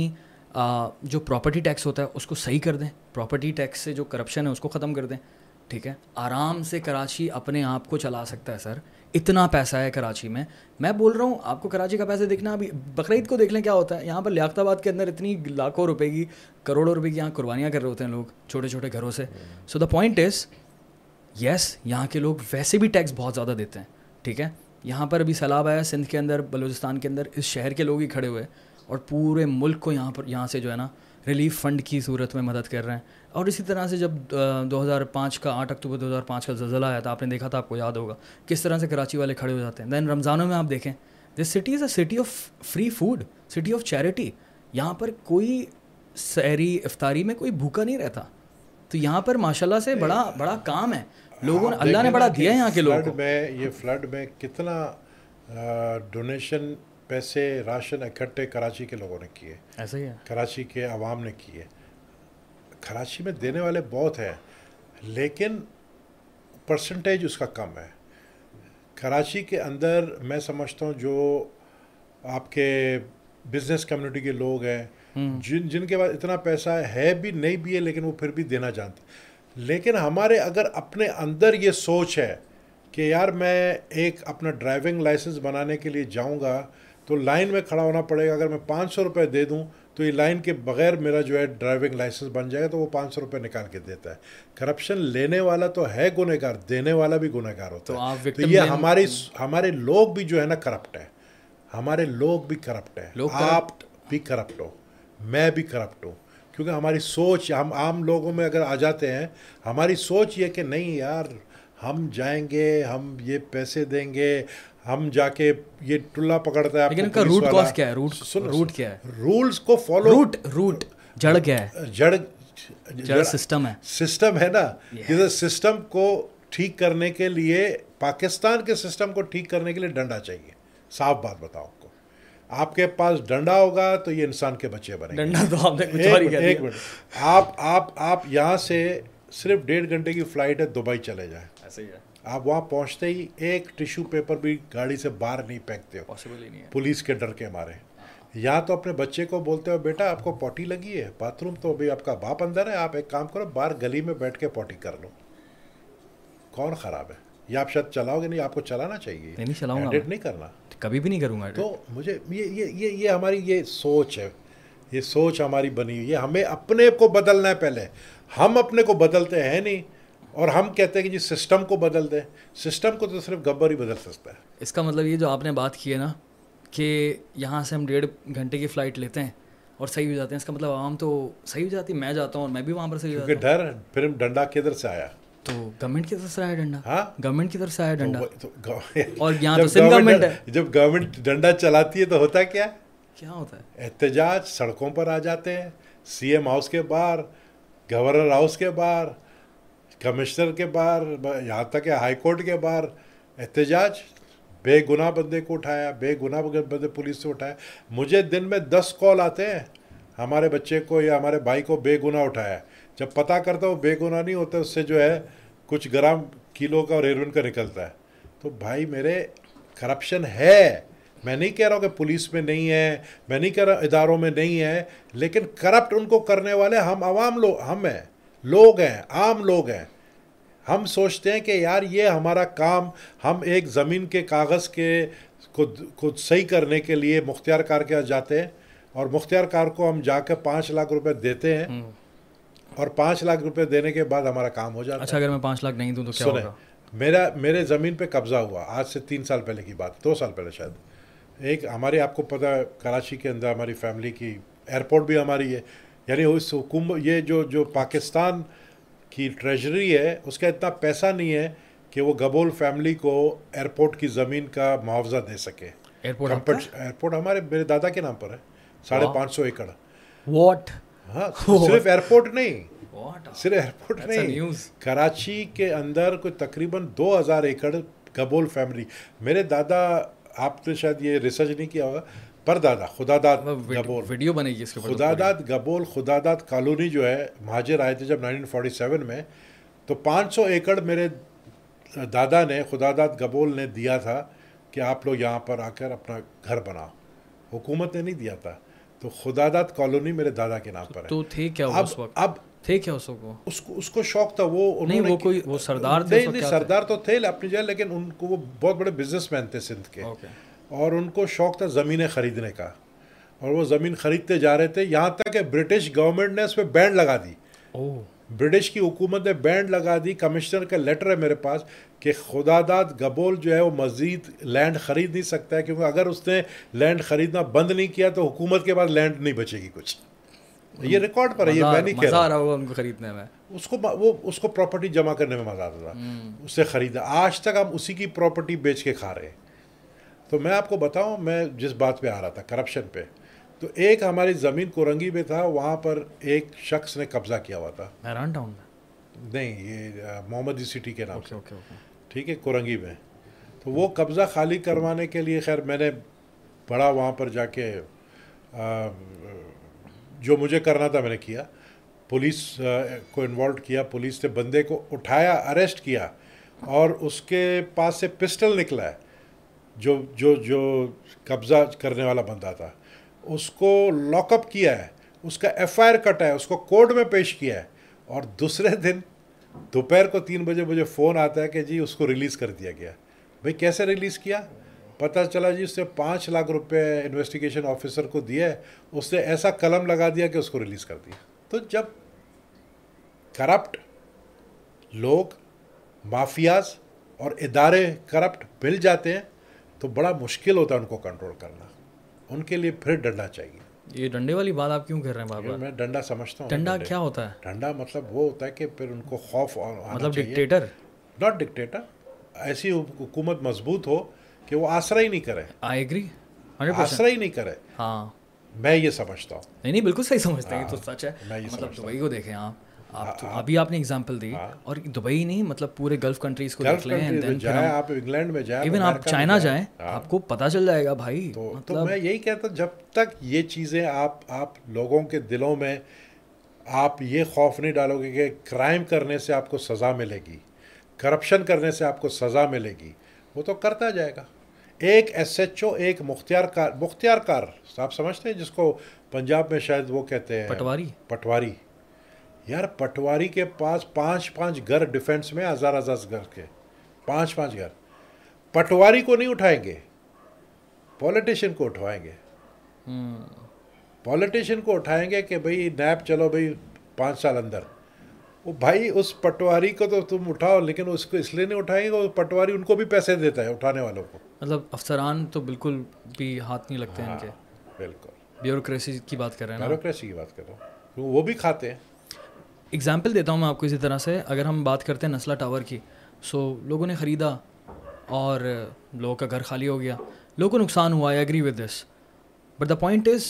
جو پراپرٹی ٹیکس ہوتا ہے اس کو صحیح کر دیں, پراپرٹی ٹیکس سے جو کرپشن ہے اس کو ختم کر دیں. ٹھیک ہے, آرام سے کراچی اپنے آپ کو چلا سکتا ہے سر. اتنا پیسہ ہے کراچی میں. میں بول رہا ہوں آپ کو کراچی کا پیسہ دیکھنا, ابھی بقرعید کو دیکھ لیں کیا ہوتا ہے. یہاں پر لیاقت آباد کے اندر اتنی لاکھوں روپے کی, کروڑوں روپے کی یہاں قربانیاں کر رہے ہوتے ہیں لوگ چھوٹے چھوٹے گھروں سے. سو دا پوائنٹ از یس, یہاں کے لوگ ویسے بھی ٹیکس بہت زیادہ دیتے ہیں. ٹھیک ہے, یہاں پر ابھی سیلاب آیا سندھ کے اندر, بلوچستان کے اندر, اس شہر کے لوگ ہی کھڑے ہوئے اور پورے ملک کو یہاں پر یہاں سے جو ہے نا ریلیف فنڈ کی صورت میں مدد کر رہے ہیں. اور اسی طرح سے جب دو ہزار پانچ کا آٹھ اکتوبر دو ہزار پانچ کا زلزلہ آیا تھا, آپ نے دیکھا تھا, آپ کو یاد ہوگا کس طرح سے کراچی والے کھڑے ہو جاتے ہیں. دین رمضانوں میں آپ دیکھیں, this city is a city of free food, city of charity. یہاں پر کوئی سحری افطاری میں کوئی بھوکا نہیں رہتا. تو یہاں پر ماشاء اللہ سے بڑا بڑا کام ہے, لوگوں نے, اللہ نے بڑا دیا ہے یہاں کے لوگوں کو. یہ فلڈ میں کتنا ڈونیشن, پیسے, راشن اکٹھے کراچی کے لوگوں نے کیے, ایسا ہی ہے, کراچی کے عوام نے کیے. کراچی میں دینے والے بہت ہیں, لیکن پرسنٹیج اس کا کم ہے. کراچی کے اندر میں سمجھتا ہوں جو آپ کے بزنس کمیونٹی کے لوگ ہیں, جن جن کے پاس اتنا پیسہ ہے بھی نہیں بھی ہے, لیکن وہ پھر بھی دینا جانتے. لیکن ہمارے اگر اپنے اندر یہ سوچ ہے کہ یار میں ایک اپنا ڈرائیونگ لائسنس بنانے کے لیے جاؤں گا تو لائن میں کھڑا ہونا پڑے گا, اگر میں پانچ سو روپے دے دوں تو یہ لائن کے بغیر میرا جو ہے ڈرائیونگ لائسنس بن جائے گا, تو وہ پانچ سو روپے نکال کے دیتا ہے. کرپشن لینے والا تو ہے گنہگار, دینے والا بھی گنہگار ہوتا ہے. تو یہ ہماری ہمارے لوگ بھی جو ہے نا کرپٹ ہیں, ہمارے لوگ بھی کرپٹ ہیں. آپ بھی کرپٹ ہو, میں بھی کرپٹ ہوں, کیونکہ ہماری سوچ, ہم عام لوگوں میں اگر آ جاتے ہیں, ہماری سوچ یہ کہ نہیں یار ہم جائیں گے, ہم یہ پیسے دیں گے, ہم جا کے یہ ٹلا پکڑتا ہے. لیکن ان کا روٹ کاز کیا ہے, روٹ روٹ کیا ہے, رولز کو فالو, روٹ روٹ جڑ کیا ہے, جڑ جڑ سسٹم ہے, سسٹم ہے نا. یہ سسٹم کو ٹھیک کرنے کے لیے, پاکستان کے سسٹم کو ٹھیک کرنے کے لیے ڈنڈا چاہیے. صاف بات بتاؤ, آپ کو آپ کے پاس ڈنڈا ہوگا تو یہ انسان کے بچے بنیں گے. ڈنڈا تو آپ نے کچھ اور کیا. ایک منٹ, آپ آپ آپ یہاں سے صرف ڈیڑھ گھنٹے کی فلائٹ ہے, دبئی چلے جائیں, ایسے ہی ہے. آپ وہاں پہنچتے ہی ایک ٹشو پیپر بھی گاڑی سے باہر نہیں پھینکتے ہو, پولیس کے ڈر کے مارے. یا تو اپنے بچے کو بولتے ہو بیٹا آپ کو پوٹی لگی ہے, باتھ روم تو ابھی آپ کا باپ اندر ہے, آپ ایک کام کرو باہر گلی میں بیٹھ کے پوٹی کر لو. کون خراب ہے؟ یا آپ شاید چلاؤ گے نہیں, آپ کو چلانا چاہیے, ایڈٹ نہیں کرنا, کبھی بھی نہیں کروں گا. تو مجھے یہ یہ یہ ہماری یہ سوچ ہے, یہ سوچ ہماری بنی ہوئی ہے. ہمیں اپنے کو بدلنا ہے پہلے, ہم اپنے کو بدلتے ہیں نہیں, اور ہم کہتے ہیں کہ جی سسٹم کو بدل دیں. سسٹم کو تو صرف گبر ہی بدل سکتا ہے. اس کا مطلب یہ جو آپ نے بات کی ہے نا کہ یہاں سے ہم ڈیڑھ گھنٹے کی فلائٹ لیتے ہیں اور صحیح ہو جاتے ہیں, اس کا مطلب عوام تو صحیح ہو جاتی ہے. میں جاتا ہوں اور میں بھی وہاں پر صحیح ہو جاتا ہوں, کیونکہ ڈر پھر ڈنڈا کدھر سے آیا. تو گورنمنٹ کی طرف سے آیا ڈنڈا. ہاں گورنمنٹ کی طرف سے آیا ڈنڈا. اور یہاں تو سندھ گورنمنٹ ہے. جب گورنمنٹ ڈنڈا چلاتی ہے تو ہوتا کیا کیا ہوتا ہے؟ احتجاج سڑکوں پر آ جاتے ہیں, سی ایم ہاؤس کے باہر, گورنر ہاؤس کے باہر, کمشنر کے باہر, یہاں تک کہ ہائی کورٹ کے باہر احتجاج. بے گناہ بندے کو اٹھایا, بے گناہ بندے پولیس سے اٹھایا. مجھے دن میں دس کال آتے ہیں, ہمارے بچے کو یا ہمارے بھائی کو بے گناہ اٹھایا. جب پتہ کرتا ہوں بے گناہ نہیں ہوتا, اس سے جو ہے کچھ گرام کلو کا اور ہیروئن کا نکلتا ہے. تو بھائی میرے کرپشن ہے, میں نہیں کہہ رہا ہوں کہ پولیس میں نہیں ہے, میں نہیں کہہ رہا اداروں میں نہیں ہے, لیکن کرپٹ ان کو کرنے والے ہم عوام لوگ ہم ہیں لوگ ہیں عام لوگ ہیں. ہم سوچتے ہیں کہ یار یہ ہمارا کام, ہم ایک زمین کے کاغذ کے کو صحیح کرنے کے لیے مختار کار کے جاتے ہیں, اور مختار کار کو ہم جا کے پانچ لاکھ روپے دیتے ہیں, اور پانچ لاکھ روپے دینے کے بعد ہمارا کام ہو جاتا ہے. اچھا اگر میں پانچ لاکھ نہیں دوں تو کیا ہوگا؟ میرا میرے زمین پہ قبضہ ہوا آج سے تین سال پہلے کی بات, دو سال پہلے شاید. ایک ہمارے آپ کو پتہ ہے کراچی کے اندر ہماری فیملی کی ایئرپورٹ بھی ہماری ہے, یعنی اس حکومت یہ جو جو پاکستان کی ٹریجری ہے اس کا اتنا پیسہ نہیں ہے کہ وہ گبول فیملی کو ایئرپورٹ کی زمین کا معاوضہ دے سکے. ایئرپورٹ ایئرپورٹ ہمارے میرے دادا کے نام پر ہے, ساڑھے پانچ سو ایکڑ. واٹ! ہاں صرف ایئرپورٹ نہیں, صرف ایئرپورٹ نہیں, کراچی کے اندر کوئی تقریباً دو ہزار ایکڑ گبول فیملی. میرے دادا, آپ نے شاید یہ ریسرچ نہیں کیا ہوگا, پر دادا خدا داد گبول, ویڈیو بنے گی اس کے, خدا داد گبول, خدا داد کالونی جو ہے, مہاجر آئے تھے جب نائنٹین فورٹی سیون میں, تو پانچ سو ایکڑ میرے دادا نے, خدا داد گبول نے دیا تھا کہ آپ لوگ یہاں پر آ کر اپنا گھر بناؤ. حکومت نے نہیں دیا تھا, تو خدا داد کالونی میرے دادا کے نام پر ہے. تو تھے کیا اس وقت؟ اب تھے کیا اس وقت؟ اس کو اس کو شوق تھا, وہ انہوں نے کوئی وہ سردار تھے, نہیں سردار تو تھے اپنی جگہ, لیکن ان کو وہ بہت بڑے بزنس مین تھے سندھ کے, اور ان کو شوق تھا زمینیں خریدنے کا, اور وہ زمین خریدتے جا رہے تھے, یہاں تک کہ برٹش گورنمنٹ نے اس پہ بین لگا دی. برٹش کی حکومت نے بین لگا دی. کمشنر کا لیٹر ہے میرے پاس کہ خدا داد گبول جو ہے وہ مزید لینڈ خرید نہیں سکتا ہے, کیونکہ اگر اس نے لینڈ خریدنا بند نہیں کیا تو حکومت کے پاس لینڈ نہیں بچے گی کچھ. یہ ریکارڈ پر ہے, یہ میں نہیں کہہ رہا ہوں. ان کو خریدنے میں اس کو وہ اس کو پراپرٹی جمع کرنے میں مزہ آتا تھا, اس سے خریدا. آج تک ہم اسی کی پراپرٹی بیچ کے کھا رہے ہیں. تو میں آپ کو بتاؤں میں جس بات پہ آ رہا تھا, کرپشن پہ, تو ایک ہماری زمین کورنگی میں تھا, وہاں پر ایک شخص نے قبضہ کیا ہوا تھا. مہران ٹاؤن میں نہیں, یہ محمدی سٹی کے نام سے, ٹھیک ہے, کورنگی میں. تو وہ قبضہ خالی کروانے کے لیے, خیر میں نے بڑا وہاں پر جا کے جو مجھے کرنا تھا میں نے کیا, پولیس کو انوالو کیا, پولیس نے بندے کو اٹھایا, اریسٹ کیا, اور اس کے پاس سے پسٹل نکلا ہے جو جو جو قبضہ کرنے والا بندہ تھا. اس کو لاک اپ کیا ہے, اس کا ایف آئی آر کٹا ہے, اس کو کورٹ میں پیش کیا ہے, اور دوسرے دن دوپہر کو تین بجے مجھے فون آتا ہے کہ جی اس کو ریلیز کر دیا گیا. بھائی کیسے ریلیز کیا؟ پتہ چلا جی اس نے پانچ لاکھ روپے انویسٹیگیشن آفیسر کو دیا ہے, اس نے ایسا قلم لگا دیا کہ اس کو ریلیز کر دیا. تو جب کرپٹ لوگ, مافیاز اور ادارے کرپٹ مل جاتے ہیں تو بڑا مشکل ہوتا ہے ان کو کنٹرول کرنا. ان کے لیے پھر ڈنڈا چاہیے. یہ ڈنڈے والی بات آپ کیوں کر رہے ہیں بابا؟ میں ڈنڈا سمجھتا ہوں. ڈنڈا کیا ہوتا ہے؟ ڈنڈا مطلب وہ ہوتا ہے کہ پھر ان کو خوف, مطلب ڈکٹیٹر, ناٹ ڈکٹیٹر, ایسی حکومت مضبوط ہو کہ وہ آسرا ہی نہیں کرے. آئی ایگری, آسرا ہی نہیں کرے. ہاں میں یہ سمجھتا ہوں. نہیں نہیں بالکل صحیح سمجھتے ہیں, تو سچ ہے. مطلب دبئی کو دیکھیں آپ, آپ ابھی آپ نے ایگزامپل دی, اور دبئی نہیں مطلب پورے گلف کنٹریز کو دیکھ لیں, آپ انگلینڈ میں جائیں, ایون آپ چائنا جائیں, آپ کو پتہ چل جائے گا بھائی. تو میں یہی کہتا ہوں جب تک یہ چیزیں آپ آپ لوگوں کے دلوں میں آپ یہ خوف نہیں ڈالو گے کہ کرائم کرنے سے آپ کو سزا ملے گی, کرپشن کرنے سے آپ کو سزا ملے گی, وہ تو کرتا جائے گا. ایک ایس ایچ او, ایک مختار کار, مختار کار آپ سمجھتے ہیں جس کو پنجاب میں شاید وہ کہتے ہیں پٹواری, پٹواری. یار پٹواری کے پاس پانچ پانچ گھر ڈیفینس میں, ہزار ہزار گھر کے پانچ پانچ گھر. پٹواری کو نہیں اٹھائیں گے, پولیٹیشین کو اٹھائیں گے. پولیٹیشین کو اٹھائیں گے کہ بھئی نیب چلو بھئی پانچ سال اندر. وہ بھائی اس پٹواری کو تو تم اٹھاؤ, لیکن اس کو اس لیے نہیں اٹھائیں گے, وہ پٹواری ان کو بھی پیسے دیتا ہے اٹھانے والوں کو. مطلب افسران تو بالکل بھی ہاتھ نہیں لگتے ہیں ان کے. بالکل بیوروکریسی کی بات کر رہے ہیں, بیوروکریسی کی بات کر رہا ہوں. وہ بھی کھاتے ہیں. ایگزامپل دیتا ہوں میں آپ کو اسی طرح سے. اگر ہم بات کرتے ہیں نسلہ ٹاور کی, سو لوگوں نے خریدا اور لوگوں کا گھر خالی ہو گیا, لوگوں کو نقصان ہوا. I agree with this, but the point is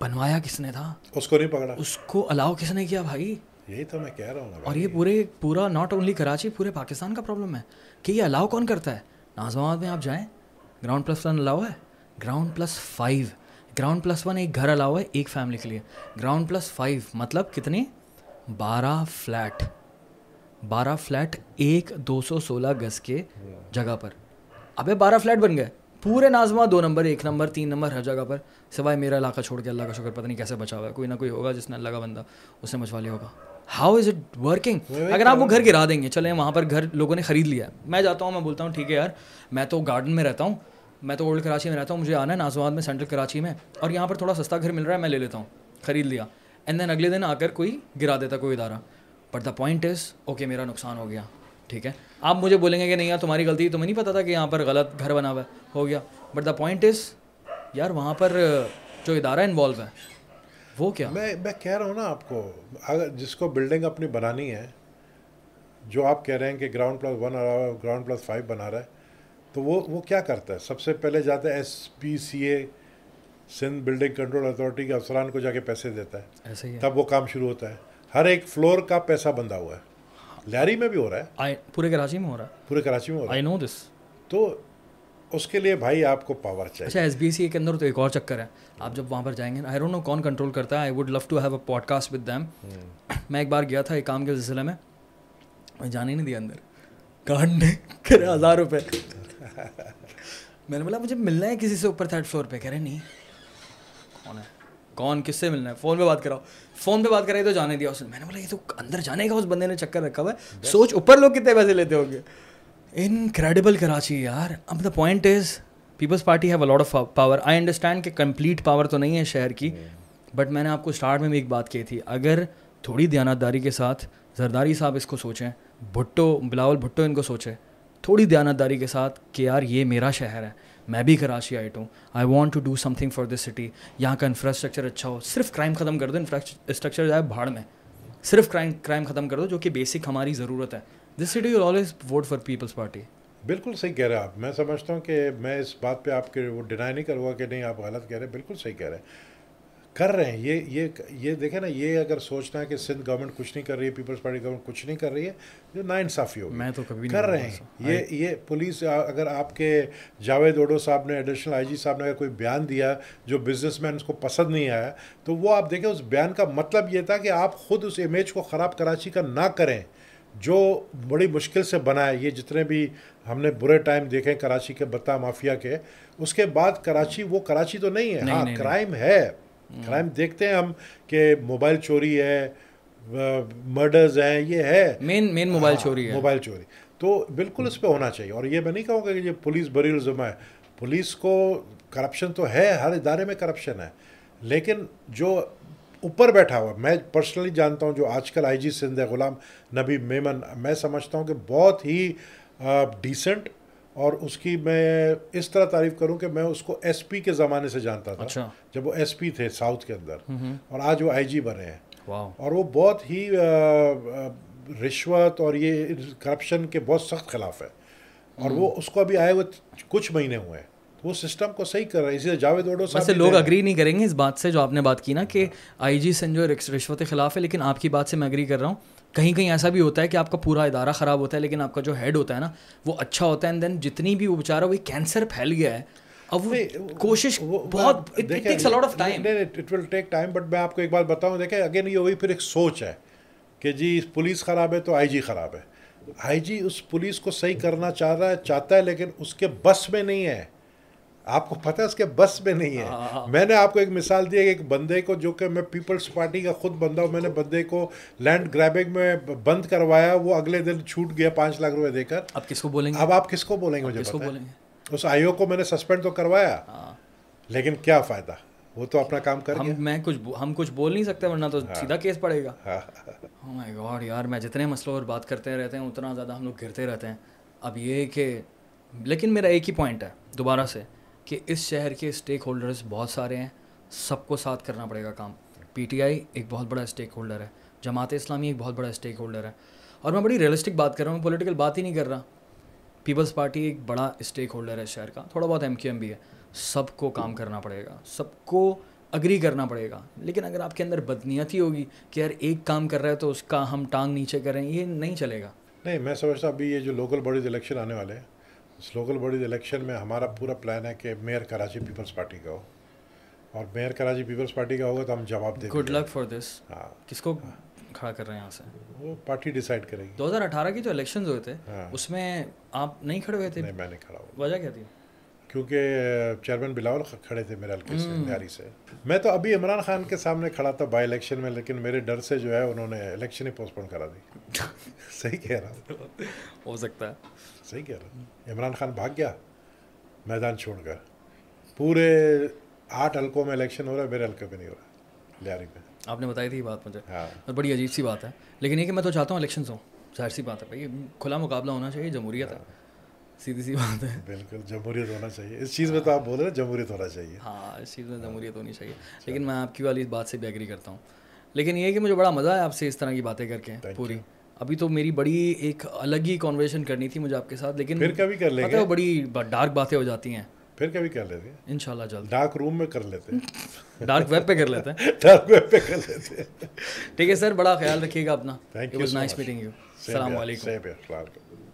بنوایا کس نے تھا, اس کو نہیں پکڑا, اس کو الاؤ کس نے کیا بھائی, یہی تو میں کہہ رہا ہوں. اور یہ پورے پورا ناٹ اونلی کراچی, پورے پاکستان کا پرابلم ہے کہ یہ الاؤ کون کرتا ہے. ناظم آباد میں آپ جائیں, گراؤنڈ پلس ون الاؤ ہے, ground plus five, ground plus one ایک گھر الاؤ ہے ایک فیملی کے لیے, گراؤنڈ پلس فائیو مطلب کتنے, بارہ فلیٹ, بارہ فلیٹ ایک دو سو سولہ گز کے جگہ پر. ابے بارہ فلیٹ بن گئے پورے ناظمہ, دو نمبر, ایک نمبر, تین نمبر, ہر جگہ پر, سوائے میرا علاقہ چھوڑ کے. اللہ کا شکر پتہ نہیں کیسے بچا ہوا ہے, کوئی نہ کوئی ہوگا جس نے, اللہ کا بندہ, اس نے بچوا لیا ہوگا. How is it working? اگر آپ وہ گھر گرا دیں گے, چلیں وہاں پر گھر لوگوں نے خرید لیا, میں جاتا ہوں, میں بولتا ہوں ٹھیک ہے یار, میں تو گارڈن میں رہتا ہوں, میں تو اولڈ کراچی میں رہتا ہوں, مجھے آنا ہے ناظم آباد میں, سینٹرل کراچی میں, اور یہاں پر تھوڑا سستا گھر مل رہا ہے, میں لے لیتا ہوں, خرید لیا. اینڈ دین اگلے دن آ کر کوئی گرا دیتا کوئی ادارہ. But the point is okay میرا نقصان ہو گیا, ٹھیک ہے. آپ مجھے بولیں گے کہ نہیں یار تمہاری غلطی, تمہیں نہیں پتا تھا کہ یہاں پر غلط گھر بنا ہوا ہو گیا. بٹ دا پوائنٹ از یار وہاں پر جو ادارہ انوالو ہے وہ کیا. میں میں کہہ رہا ہوں نا آپ کو, اگر جس کو بلڈنگ اپنی بنانی ہے, جو آپ کہہ رہے ہیں کہ گراؤنڈ پلس ون اور گراؤنڈ پلس فائیو بنا رہا ہے, تو وہ وہ کیا کرتا ہے, سب سے پہلے جاتا ہے S P C A, Sindh building control authority کے افسران کو جا کے پیسے دیتا ہے, ایسے ہی تب وہ کام شروع ہوتا ہے. ہر ایک فلور کا پیسہ بندھا ہوا ہے, لیاری میں بھی ہو رہا ہے, پورے کراچی میں ہو رہا ہے, پورے کراچی میں ہو رہا ہے. آئی نو دس. تو اس کے لیے بھائی آپ کو پاور چاہیے. اچھا ایس بی سی کے اندر تو ایک اور چکر ہے, آپ جب وہاں پر جائیں گے, آئی ڈونٹ نو کون کنٹرول کرتا ہے, I would love to have a podcast with them. میں ایک بار گیا تھا ایک کام کے سلسلے میں, میں جانے ہی نہیں دیا اندر, کارڈ نے کرے ہزار روپے, میں نے بولا مجھے ملنا ہے کسی سے اوپر تھرڈ فلور پہ, کہہ رہے نہیں, کون ہے, کون, کس سے ملنا ہے, فون پہ بات کراؤ, فون پہ بات کرائی تو جانے دیا اس نے. میں نے بولا یہ تو اندر جانے کا اس بندے نے چکر رکھا ہوا ہے, سوچ اوپر لوگ کتنے پیسے لیتے ہوں گے. انکریڈیبل کراچی یار. اب the point is Peoples party have a lot of power. I understand کہ کمپلیٹ پاور تو نہیں ہے شہر کی, بٹ میں نے آپ کو اسٹارٹ میں بھی ایک بات کہی تھی, اگر تھوڑی دیانتداری کے ساتھ زرداری صاحب اس کو سوچیں, بھٹو, بلاول بھٹو ان کو سوچیں تھوڑی دیانتداری کے ساتھ کہ یار یہ میرا شہر ہے, میں بھی کراچی آئٹ ہوں, I want to do something for this city, یہاں کا انفراسٹرکچر اچھا ہو. صرف کرائم ختم کر دو, انفراسٹرکچر جائے بھاڑ میں, صرف کرائم کرائم ختم کر دو جو کہ بیسک ہماری ضرورت ہے. This city will always vote for Peoples party. بالکل صحیح کہہ رہے ہیں آپ. میں سمجھتا ہوں کہ میں اس بات پہ آپ کے وہ ڈینائی نہیں کروں گا کہ نہیں آپ غلط کہہ رہے ہیں, بالکل صحیح کہہ رہے ہیں, کر رہے ہیں. یہ یہ یہ دیکھیں نا, یہ اگر سوچنا ہے کہ سندھ گورنمنٹ کچھ نہیں کر رہی ہے, پیپلز پارٹی گورنمنٹ کچھ نہیں کر رہی ہے, جو نا انصافی ہوگی. میں تو کبھی کر رہے ہیں. یہ یہ پولیس, اگر آپ کے جاوید اوڈو صاحب نے, ایڈیشنل آئی جی صاحب نے اگر کوئی بیان دیا جو بزنس مین اس کو پسند نہیں آیا, تو وہ آپ دیکھیں اس بیان کا مطلب یہ تھا کہ آپ خود اس امیج کو خراب کراچی کا نہ کریں جو بڑی مشکل سے بنا ہے. یہ جتنے بھی ہم نے برے ٹائم دیکھے کراچی کے بتا مافیا کے, اس کے بعد کراچی وہ کراچی تو نہیں ہے. ہاں کرائم ہے, کرائم دیکھتے ہیں ہم کہ موبائل چوری ہے, مرڈرز ہیں, یہ ہے مین مین موبائل چوری ہے, موبائل چوری تو بالکل اس پہ ہونا چاہیے. اور یہ میں نہیں کہوں گا کہ یہ پولیس بری الزم ہے, پولیس کو کرپشن تو ہے, ہر ادارے میں کرپشن ہے, لیکن جو اوپر بیٹھا ہوا, میں پرسنلی جانتا ہوں جو آج کل آئی جی سندھ ہے غلام نبی میمن, میں سمجھتا ہوں کہ بہت ہی ڈیسنٹ, اور اس کی میں اس طرح تعریف کروں کہ میں اس کو ایس پی کے زمانے سے جانتا تھا جب وہ ایس پی تھے ساؤتھ کے اندر, اور آج وہ آئی جی بنے ہیں, اور وہ بہت ہی رشوت اور یہ کرپشن کے بہت سخت خلاف ہے, اور وہ اس کو ابھی آئے ہوئے کچھ مہینے ہوئے ہیں, وہ سسٹم کو صحیح کر رہا ہے. اسی لیے جاوید اوڈو صاحب سے لوگ اگری نہیں کریں گے اس بات سے جو آپ نے بات کی نا کہ آئی جی سنجو رشوت کے خلاف ہے, لیکن آپ کی بات سے میں اگری کر رہا ہوں. کہیں کہیں ایسا بھی ہوتا ہے کہ آپ کا پورا ادارہ خراب ہوتا ہے لیکن آپ کا جو ہیڈ ہوتا ہے نا وہ اچھا ہوتا ہے, اینڈ دین جتنی بھی وہ بیچارہ وہ کینسر پھیل گیا ہے, اب وہ کوشش بہت it takes a lot of time, it will take time. But میں آپ کو ایک بات بتاؤں, دیکھیں اگین یہ وہی پھر ایک سوچ ہے کہ جی پولیس خراب ہے تو آئی جی خراب ہے. آئی جی اس پولیس کو صحیح کرنا چاہ رہا ہے چاہتا ہے لیکن اس کے بس میں نہیں ہے, آپ کو پتہ ہے اس کے بس میں نہیں ہے. میں نے آپ کو ایک مثال دی ہے کہ ایک بندے کو جو کہ میں پیپلز پارٹی کا خود بندہ ہوں, میں نے بندے کو لینڈ گریبنگ میں بند کروایا, وہ اگلے دن چھوٹ گیا پانچ لاکھ روپے دے کر. اب کس کو بولیں گے, اب آپ کس کو بولیں گے, مجھے پتہ ہے. اس آئی او کو میں نے سسپینڈ تو کروایا لیکن کیا فائدہ, وہ تو اپنا کام کر گیا. میں کچھ ہم کچھ بول نہیں سکتے ورنہ تو سیدھا کیس پڑے گا. اوہ مائی گاڈ یار, میں جتنے مسئلوں پر بات کرتے رہتے ہیں اتنا زیادہ ہم لوگ گرتے رہتے ہیں. اب یہ کہ لیکن میرا ایک ہی پوائنٹ ہے دوبارہ سے کہ اس شہر کے اسٹیک ہولڈرز بہت سارے ہیں, سب کو ساتھ کرنا پڑے گا کام. پی ٹی آئی ایک بہت بڑا اسٹیک ہولڈر ہے جماعت اسلامی ایک بہت بڑا اسٹیک ہولڈر ہے. اور میں بڑی ریئلسٹک بات کر رہا ہوں, پولیٹیکل بات ہی نہیں کر رہا. پیپلز پارٹی ایک بڑا اسٹیک ہولڈر ہے شہر کا, تھوڑا بہت ایم کیو ایم بھی ہے. سب کو کام کرنا پڑے گا, سب کو اگری کرنا پڑے گا. لیکن اگر آپ کے اندر بدنیتی ہوگی کہ یار ایک کام کر رہا ہے تو اس کا ہم ٹانگ نیچے کریں, یہ نہیں چلے گا. نہیں, میں سمجھتا ابھی یہ جو لوکل باڈیز الیکشن آنے والے ہیں, اس لوکل باڈیز الیکشن میں ہمارا پورا پلان ہے کہ میئر کراچی پیپلز پارٹی کا ہو, اور میئر کراچی پیپلز پارٹی کا ہوگا تو ہم جواب دیں گے. Good luck for this. ہاں, کس کو کھڑا کر رہے ہیں یہاں سے وہ پارٹی ڈیسائیڈ کرے گی. دو ہزار اٹھارہ کی جو الیکشنز ہوئے تھے اس میں آپ نہیں کھڑے ہوئے تھے. نہیں, میں نے کھڑا ہوا. وجہ کیا تھی؟ کیونکہ چیئرمین بلاول کھڑے تھے میرے حلقے سے, لیاری سے. میں تو ابھی عمران خان کے سامنے کھڑا تھا بائی الیکشن میں, لیکن میرے ڈر سے جو ہے انہوں نے الیکشن ہی پوسٹ پون کرا دی. صحیح کہہ رہا ہوں, ہو سکتا ہے. صحیح کہہ رہا ہوں. عمران خان بھاگ گیا میدان چھوڑ کر. پورے آٹھ حلقوں میں الیکشن ہو رہا ہے, میرے حلقے پہ نہیں ہو رہا, لیاری پہ. آپ نے بتائی تھی یہ بات مجھے, اور بڑی عجیب سی بات ہے. لیکن یہ کہ میں تو چاہتا ہوں الیکشنز ہوں, ظاہر سی بات ہے بھائی, کھلا مقابلہ ہونا چاہیے. جمہوریت ہے, سیدھی سی بات ہے. بالکل جمہوریت ہونا چاہیے اس چیز میں. تو آپ بول رہے ہیں جمہوریت ہونا چاہیے. ہاں, اس چیز میں جمہوریت ہونی چاہیے. لیکن میں آپ کی والی اس بات سے بھی ایگری کرتا ہوں. لیکن یہ کہ مجھے بڑا مزہ ہے آپ سے اس طرح کی باتیں کر کے. پوری ابھی تو میری بڑی ایک الگ ہی کنورسیشن کرنی تھی مجھے آپ کے ساتھ, لیکن پھر کبھی کر لیں گے. بڑی ڈارک باتیں ہو جاتی ہیں, پھر کبھی کر لیتے ہیں ان شاء اللہ. جلد ڈارک روم میں کر لیتے ہیں, ڈارک ویب پہ کر لیتے ہیں, ڈارک ویب پہ کر لیتے ہیں. ٹھیک ہے سر, بڑا خیال رکھیے گا اپنا. Thank you, nice meeting you. السلام علیکم.